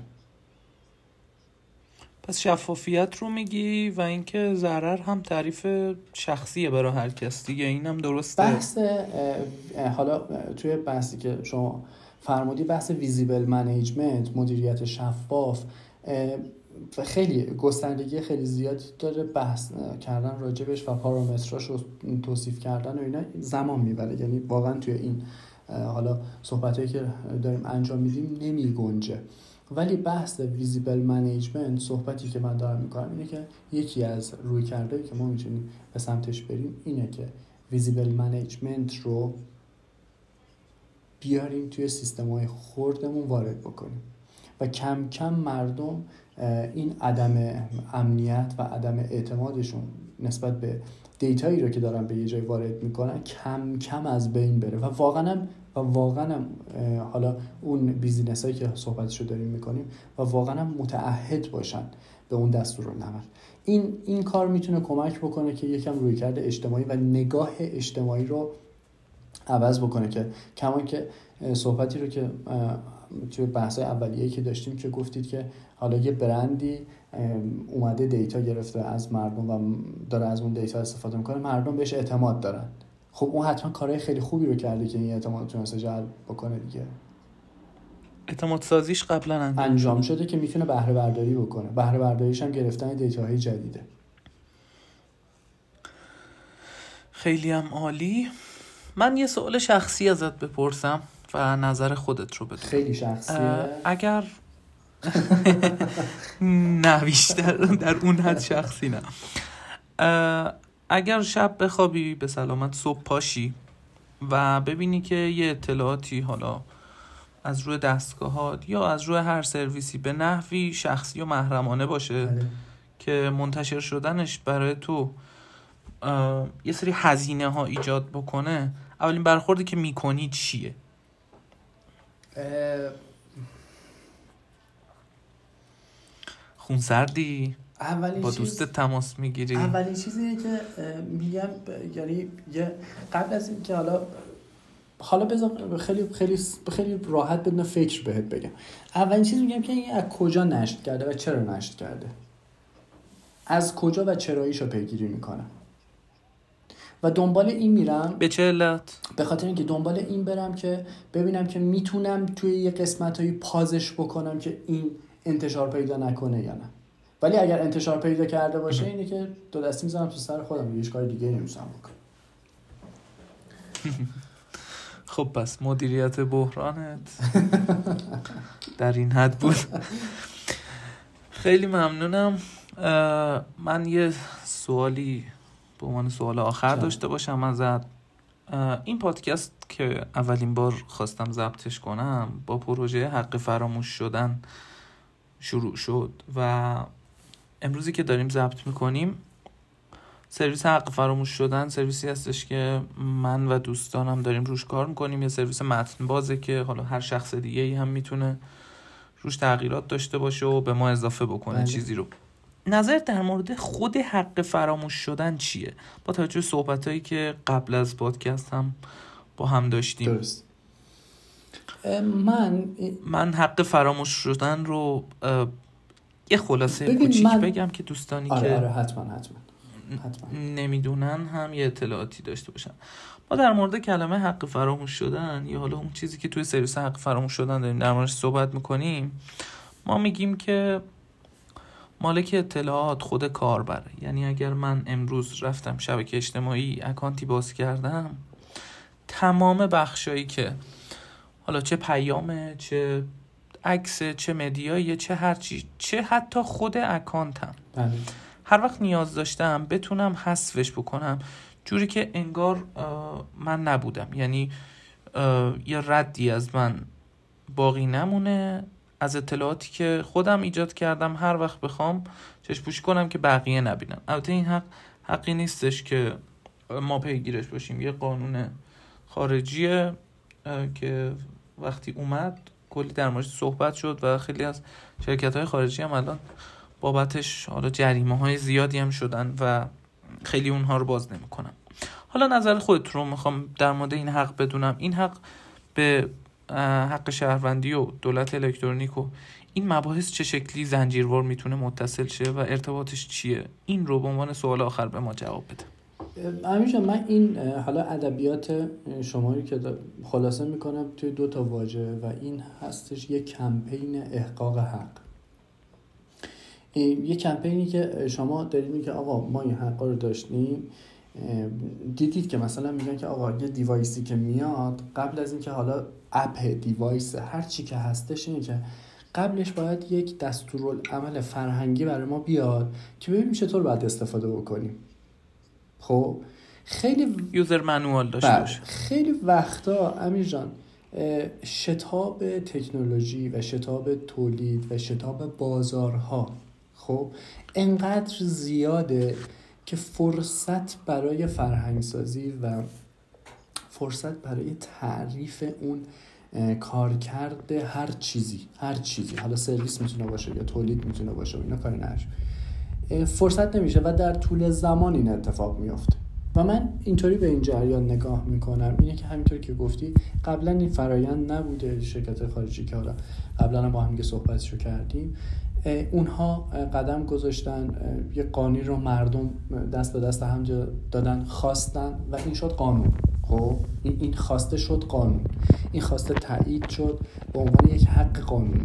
پس شفافیت رو میگی و اینکه ضرر هم تعریف شخصیه برای هر کس دیگه، اینم درسته. بحث حالا توی بحثی که شما فرمودی، بحث ویزیبل منیجمنت، مدیریت شفاف، خیلی گستردگی خیلی زیادی داره. بحث کردن راجبش و پارامتراش رو توصیف کردن و اینا زمان میبره، یعنی واقعا توی این حالا صحبتایی که داریم انجام میدیم نمیگنجه. ولی بحث ویزیبل منیجمنت، صحبتی که من دارم میکنم اینه که یکی از رویکردهایی که ما میتونیم به سمتش بریم اینه که ویزیبل منیجمنت رو بیاریم توی سیستم‌های خردمون وارد بکنیم و کم کم مردم این عدم امنیت و عدم اعتمادشون نسبت به دیتایی رو که دارن به یه جای وارد میکنن کم کم از بین بره و واقعا و واقعا حالا اون بیزینس هایی که صحبتشو داریم میکنیم و واقعا متعهد باشن به اون دستورالعمل. این این کار میتونه کمک بکنه که یکم رویکرد اجتماعی و نگاه اجتماعی رو عوض بکنه. که کمان که صحبتی رو که توی بحث‌های اولیه‌ای که داشتیم که گفتید که حالا یه برندی اومده دیتا گرفته از مردم و داره از اون دیتا استفاده میکنه، مردم بهش اعتماد دارن، خب اون حتما کارهای خیلی خوبی رو کرده که این اعتماد رو تونسته جلب بکنه دیگه. اعتماد سازیش قبلا انجام, انجام شده که میتونه بهره برداری بکنه، بهره برداریش هم گرفتن دیتاهای جدیده. خیلی هم عالی. من یه سوال شخصی ازت بپرسم و نظر خودت رو بده. خیلی شخصیه؟ اگر نه، بیشتر در اون حد شخصی نه. اگر شب بخوابی به سلامت، صبح پاشی و ببینی که یه اطلاعاتی حالا از روی دستگاهات یا از روی هر سرویسی به نحوی شخصی و محرمانه باشه که منتشر شدنش برای تو یه سری هزینه ها ایجاد بکنه، اولین برخوردی که میکنی چیه؟ خونسردی؟ با دوستت تماس میگیری؟ اولین چیزیه که میگم، یعنی قبل از این که حالا حالا بذار خیلی خیلی خیلی راحت بدون فکر بهت بگم، اولین چیز میگم که این از کجا نشت کرده و چرا نشت کرده، از کجا و چراییشو پیگیری میکنم و دنبال این میرم. به چه علت؟ به خاطر اینکه دنبال این برم که ببینم که میتونم توی یه قسمتایی پازش بکنم که این انتشار پیدا نکنه یا نه. ولی اگر انتشار پیدا کرده باشه، اینه که دو دستی میزنم تو سر خودم، هیچ کار دیگه نمیتونم بکنم. خب پس مدیریت بحرانت در این حد بود. خیلی ممنونم. من یه سوالی به عنوان سوال آخر داشته باشم ازت. این پادکست که اولین بار خواستم ضبطش کنم با پروژه حق فراموش شدن شروع شد و امروزی که داریم ضبط میکنیم، سرویس حق فراموش شدن سرویسی هستش که من و دوستانم داریم روش کار میکنیم. یه سرویس متن بازه که حالا هر شخص دیگه ای هم میتونه روش تغییرات داشته باشه و به ما اضافه بکنه بله. چیزی رو. نظر در مورد خود حق فراموش شدن چیه؟ با توجه به صحبتایی که قبل از پادکست هم با هم داشتیم. درست. من من حق فراموش شدن رو یه خلاصه کوچیک من... بگم که دوستانی آره، که آره حتما حتما حتما نمیدونن هم یه اطلاعاتی داشته باشن. ما در مورد کلمه حق فراموش شدن یا حالا اون چیزی که توی سرویس حق فراموش شدن داریم در موردش صحبت میکنیم، ما میگیم که مالک اطلاعات خود کاربره. یعنی اگر من امروز رفتم شبکه اجتماعی اکانتی باز کردم، تمام بخشایی که حالا چه پیامه، چه عکسه، چه مدیایه، چه هرچی، چه حتی خود اکانتم، هر وقت نیاز داشتم بتونم حذفش بکنم جوری که انگار من نبودم. یعنی یه ردی از من باقی نمونه از اطلاعاتی که خودم ایجاد کردم، هر وقت بخوام چشم‌پوشی کنم که بقیه نبینن. البته این حق حقی نیستش که ما پیگیرش باشیم، یه قانون خارجیه که وقتی اومد کلی در موردش صحبت شد و خیلی از شرکت‌های خارجی هم الان بابتش حالا جریمه‌های زیادی هم شدن و خیلی اونها رو باز نمی‌کنم. حالا نظر خودت رو می‌خوام در مورد این حق بدونم. این حق به حق شهروندی و دولت الکترونیک و این مباحث چه شکلی زنجیروار میتونه متصل شه و ارتباطش چیه؟ این رو به عنوان سوال آخر به ما جواب بده. همیشه من این حالا ادبیات شما رو که خلاصه میکنم توی دو تا واژه و این هستش یه کمپین احقاق حق. یه کمپینی که شما دارید که آقا ما این حقا رو داشتیم، دیدید که مثلا میگن که آقا یه دیوایسی که میاد قبل از اینکه حالا اپ، دیوایس، هر چی که هستش، اینه که قبلش باید یک دستورالعمل فرهنگی برای ما بیاد که ببینیم چطور باید استفاده بکنیم. خب خیلی یوزر منوال داشته باشه. خیلی وقتا امیر جان شتاب تکنولوژی و شتاب تولید و شتاب بازارها خب انقدر زیاده که فرصت برای فرهنگسازی و فرصت برای تعریف اون کارکرد هر چیزی، هر چیزی حالا سرویس میتونه باشه یا تولید میتونه باشه و اینا کاری نشه، فرصت نمیشه و در طول زمان این اتفاق میفته. و من اینطوری به این جریان نگاه میکنم، اینه که همینطوری که گفتی قبلا این فرایند نبوده. شرکت خارجی که حالا قبلا با هم صحبتشو کردیم، اونها قدم گذاشتن، یه قانونی رو مردم دست به دست هم دادن، خواستن و این شد قانون. خب این این خواسته شد قانون، این خواسته تایید شد به عنوان یک حق قانونی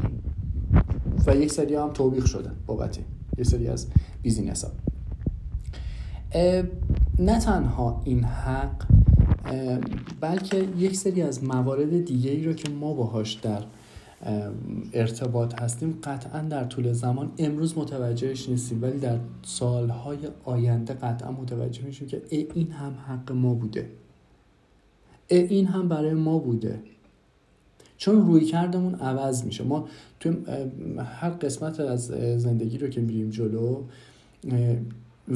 و یک سری هم توبیخ شدن بابت یه سری از بیزینس‌ها. نه تنها این حق، بلکه یک سری از موارد دیگه‌ای رو که ما باهاش در ارتباط هستیم قطعا در طول زمان امروز متوجهش نیستیم، ولی در سالهای آینده قطعا متوجه میشیم که ای این هم حق ما بوده، ای این هم برای ما بوده، چون روی کردمون عوض میشه. ما تو هر قسمت از زندگی رو که میریم جلو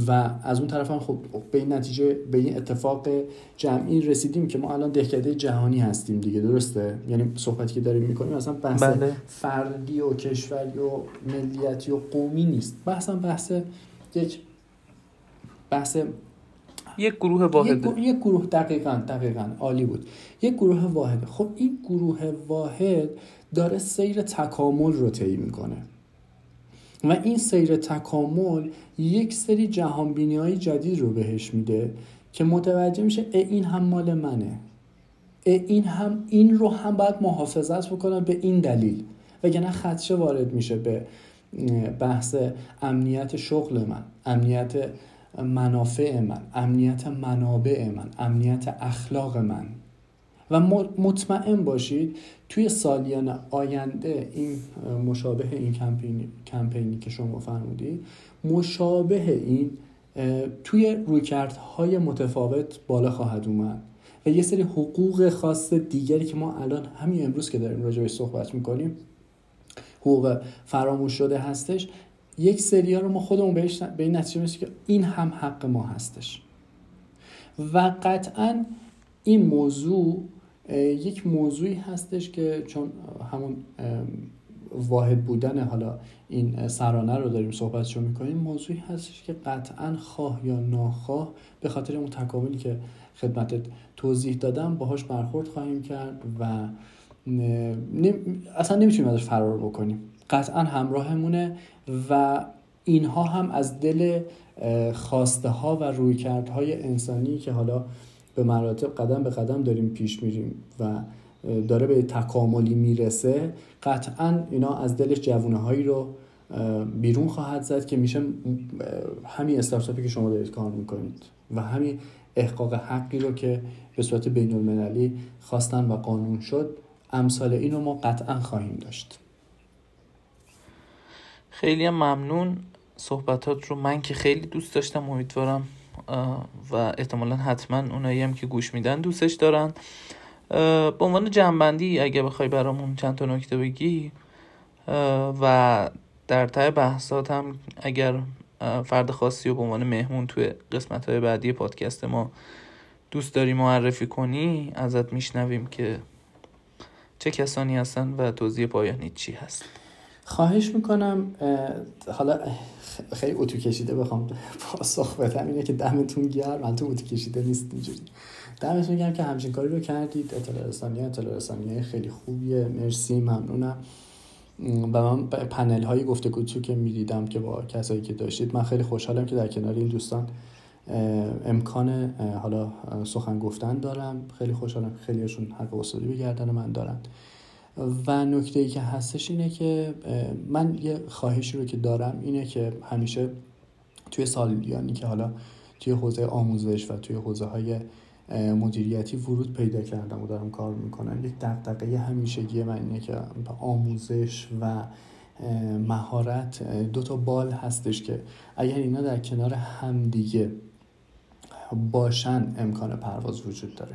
و از اون طرف هم خب به این نتیجه، به این اتفاق جمعی رسیدیم که ما الان دهکده جهانی هستیم دیگه، درسته؟ یعنی صحبتی که داریم میکنیم اصلا بحث بله. فردی و کشوری و ملیتی و قومی نیست، بحث هم بحث یک بحث یک گروه واحده، یک, یک گروه دقیقاً دقیقاً عالی بود، یک گروه واحده. خب این گروه واحد داره سیر تکامل رو طی میکنه و این سیر تکامل یک سری جهانبینی‌های جدید رو بهش میده که متوجه میشه ای این هم مال منه، ای این هم این رو هم باید محافظت بکنم به این دلیل، وگرنه خدشه وارد میشه به بحث امنیت شغل من، امنیت منافع من، امنیت منابع من، امنیت اخلاق من. و مطمئن باشید توی سالیان آینده این مشابه این کمپینی, کمپینی که شما فرمودید، مشابه این توی رویکردهای متفاوت بالا خواهد اومد و یه سری حقوق خاص دیگری که ما الان همین امروز که داریم راجعش صحبت میکنیم، حقوق فراموش شده هستش، یک سری ها رو ما خودمون بهش به این نتیجه میرسیم که این هم حق ما هستش. و قطعاً این موضوع یک موضوعی هستش که چون همون واحد بودن حالا این سرانه رو داریم صحبتش رو میکنیم، موضوعی هستش که قطعاً خواه یا ناخواه به خاطر اون تکاملی که خدمتت توضیح دادم باهاش برخورد خواهیم کرد و اصلا نمیتونیم ازش فرار بکنیم، قطعاً همراهمونه و اینها هم از دل خواسته ها و رویکردهای انسانی که حالا به مراتب قدم به قدم داریم پیش میریم و داره به تکاملی میرسه، قطعاً اینا از دلش جوونه‌هایی رو بیرون خواهد زد که میشه همین استارتاپی که شما دارید کار میکنید و همین احقاق حقی رو که به صورت بین‌المللی خواستن و قانون شد، امثال اینو ما قطعاً خواهیم داشت. خیلی ممنون، صحبتات رو من که خیلی دوست داشتم، امیدوارم و احتمالا حتما اونایی هم که گوش میدن دوستش دارن. به عنوان جنبندی اگه بخوای برامون چند تا نکته بگی و در طی بحثات هم اگر فرد خاصی رو به عنوان مهمون توی قسمت‌های بعدی پادکست ما دوست داری معرفی کنی، ازت میشنویم که چه کسانی هستن و توضیح پایانی چی هست. خواهش میکنم. حالا خیلی اتو کشیده بخوام پاسخ بدم، اینه که دمتون گرم، من تو اتو کشیده نیست اینجوری، دمتون گرم که همچین کاری رو کردید. اطلاع رسانی اطلاع رسانی خیلی خوبیه، مرسی، ممنونم. و من پنل های گفتگو تو که میدیدم که با کسایی که داشتید، من خیلی خوشحالم که در کنار این دوستان امکان حالا سخن گفتن دارم، خیلی خوشحالم که خیلیشون حق اصولی به گردن من دارن. و نکته‌ای که هستش اینه که من یه خواهشی رو که دارم اینه که همیشه توی سالیانی که حالا توی حوزه آموزش و توی حوزه‌های مدیریتی ورود پیدا کردم و دارم کار میکنم، یک دغدغه همیشگی من اینه که آموزش و مهارت دو تا بال هستش که اگر اینا در کنار هم دیگه باشن امکان پرواز وجود داره.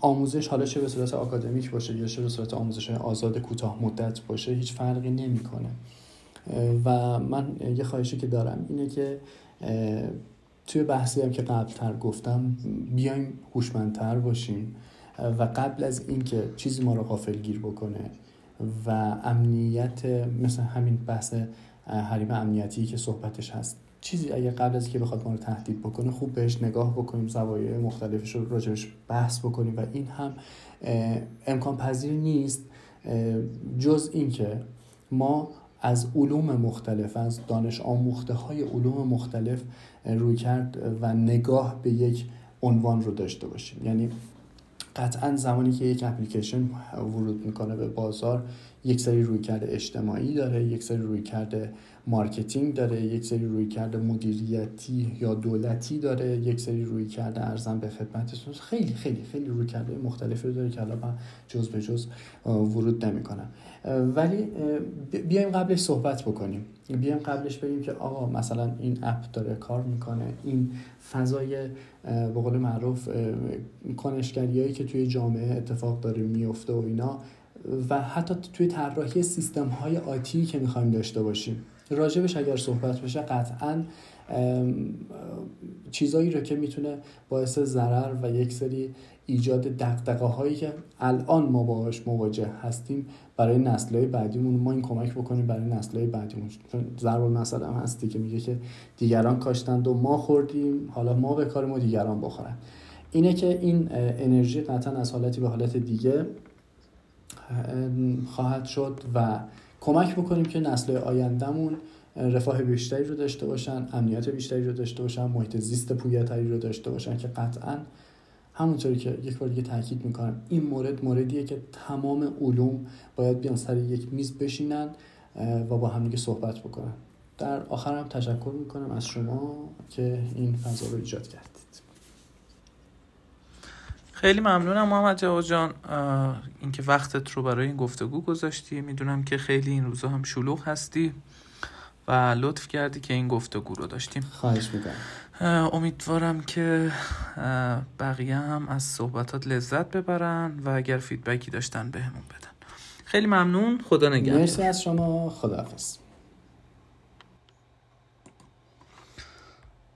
آموزش حالا چه به صورت آکادمیک باشه یا چه به صورت آموزش آزاد کوتاه مدت باشه، هیچ فرقی نمیکنه. و من یه خواهشی که دارم اینه که توی بحثی هم که قبلتر گفتم، بیایم هوشمندتر باشیم و قبل از اینکه چیزی ما رو غافلگیر بکنه و امنیت، مثل همین بحث حریم امنیتی که صحبتش هست، چیزی اگه قبل از اینکه بخواد ما رو تهدید بکنه خوب بهش نگاه بکنیم، زوایای مختلفش رو راجعش بحث بکنیم و این هم امکان پذیر نیست جز اینکه ما از علوم مختلف، از دانش آموخته های علوم مختلف رویکرد و نگاه به یک عنوان رو داشته باشیم. یعنی قطعا زمانی که یک اپلیکیشن ورود میکنه به بازار یک سری رویکرد اجتماعی داره، یک سری رویکرد مارکتینگ داره، یک سری رویکرد مدیریتی یا دولتی داره، یک سری رویکرد ارزان به خدمتتون، خیلی خیلی خیلی رویکرد مختلفی داره که الان جز به جز ورود نمیکنه. ولی بیایم قبلش صحبت بکنیم، بیایم قبلش بگیم که آقا مثلا این اپ داره کار میکنه، این فضای به قول معروف کنشگریایی که توی جامعه اتفاق داره میفته و اینا و حتی توی طراحی سیستم‌های آتی که می‌خوایم داشته باشیم راجبش اگر صحبت بشه قطعاً چیزایی رو که میتونه باعث ضرر و یک سری ایجاد دغدغه‌هایی که الان ما باهاش مواجه هستیم برای نسل‌های بعدیمون ما این کمک بکنیم برای نسل‌های بعدیمون. چون ضرب المثل هم هستی که میگه که دیگران کاشتند و ما خوردیم، حالا ما به کاریم و دیگران بخورن. اینه که این انرژی قطعاً از حالتی به حالت دیگه خواهد شد و کمک بکنیم که نسل آیندمون رفاه بیشتری رو داشته باشن، امنیت بیشتری رو داشته باشن، محیط زیست پویاتری رو داشته باشن که قطعاً همونطوری که یک بار دیگه تاکید میکنم این مورد موردیه که تمام علوم باید بیان سر یک میز بشینن و با همدیگه صحبت بکنن. در آخر هم تشکر میکنم از شما که این فضا رو ایجاد کردید. خیلی ممنونم محمد جواد جان اینکه وقتت رو برای این گفتگو گذاشتی. میدونم که خیلی این روزا هم شلوغ هستی و لطف کردی که این گفتگو رو داشتیم. خواهش می‌کنم. امیدوارم که بقیه هم از صحبتات لذت ببرن و اگر فیدبکی داشتن بهمون بدن. خیلی ممنون. خدا نگهدار. مرسی از شما. خداحافظ.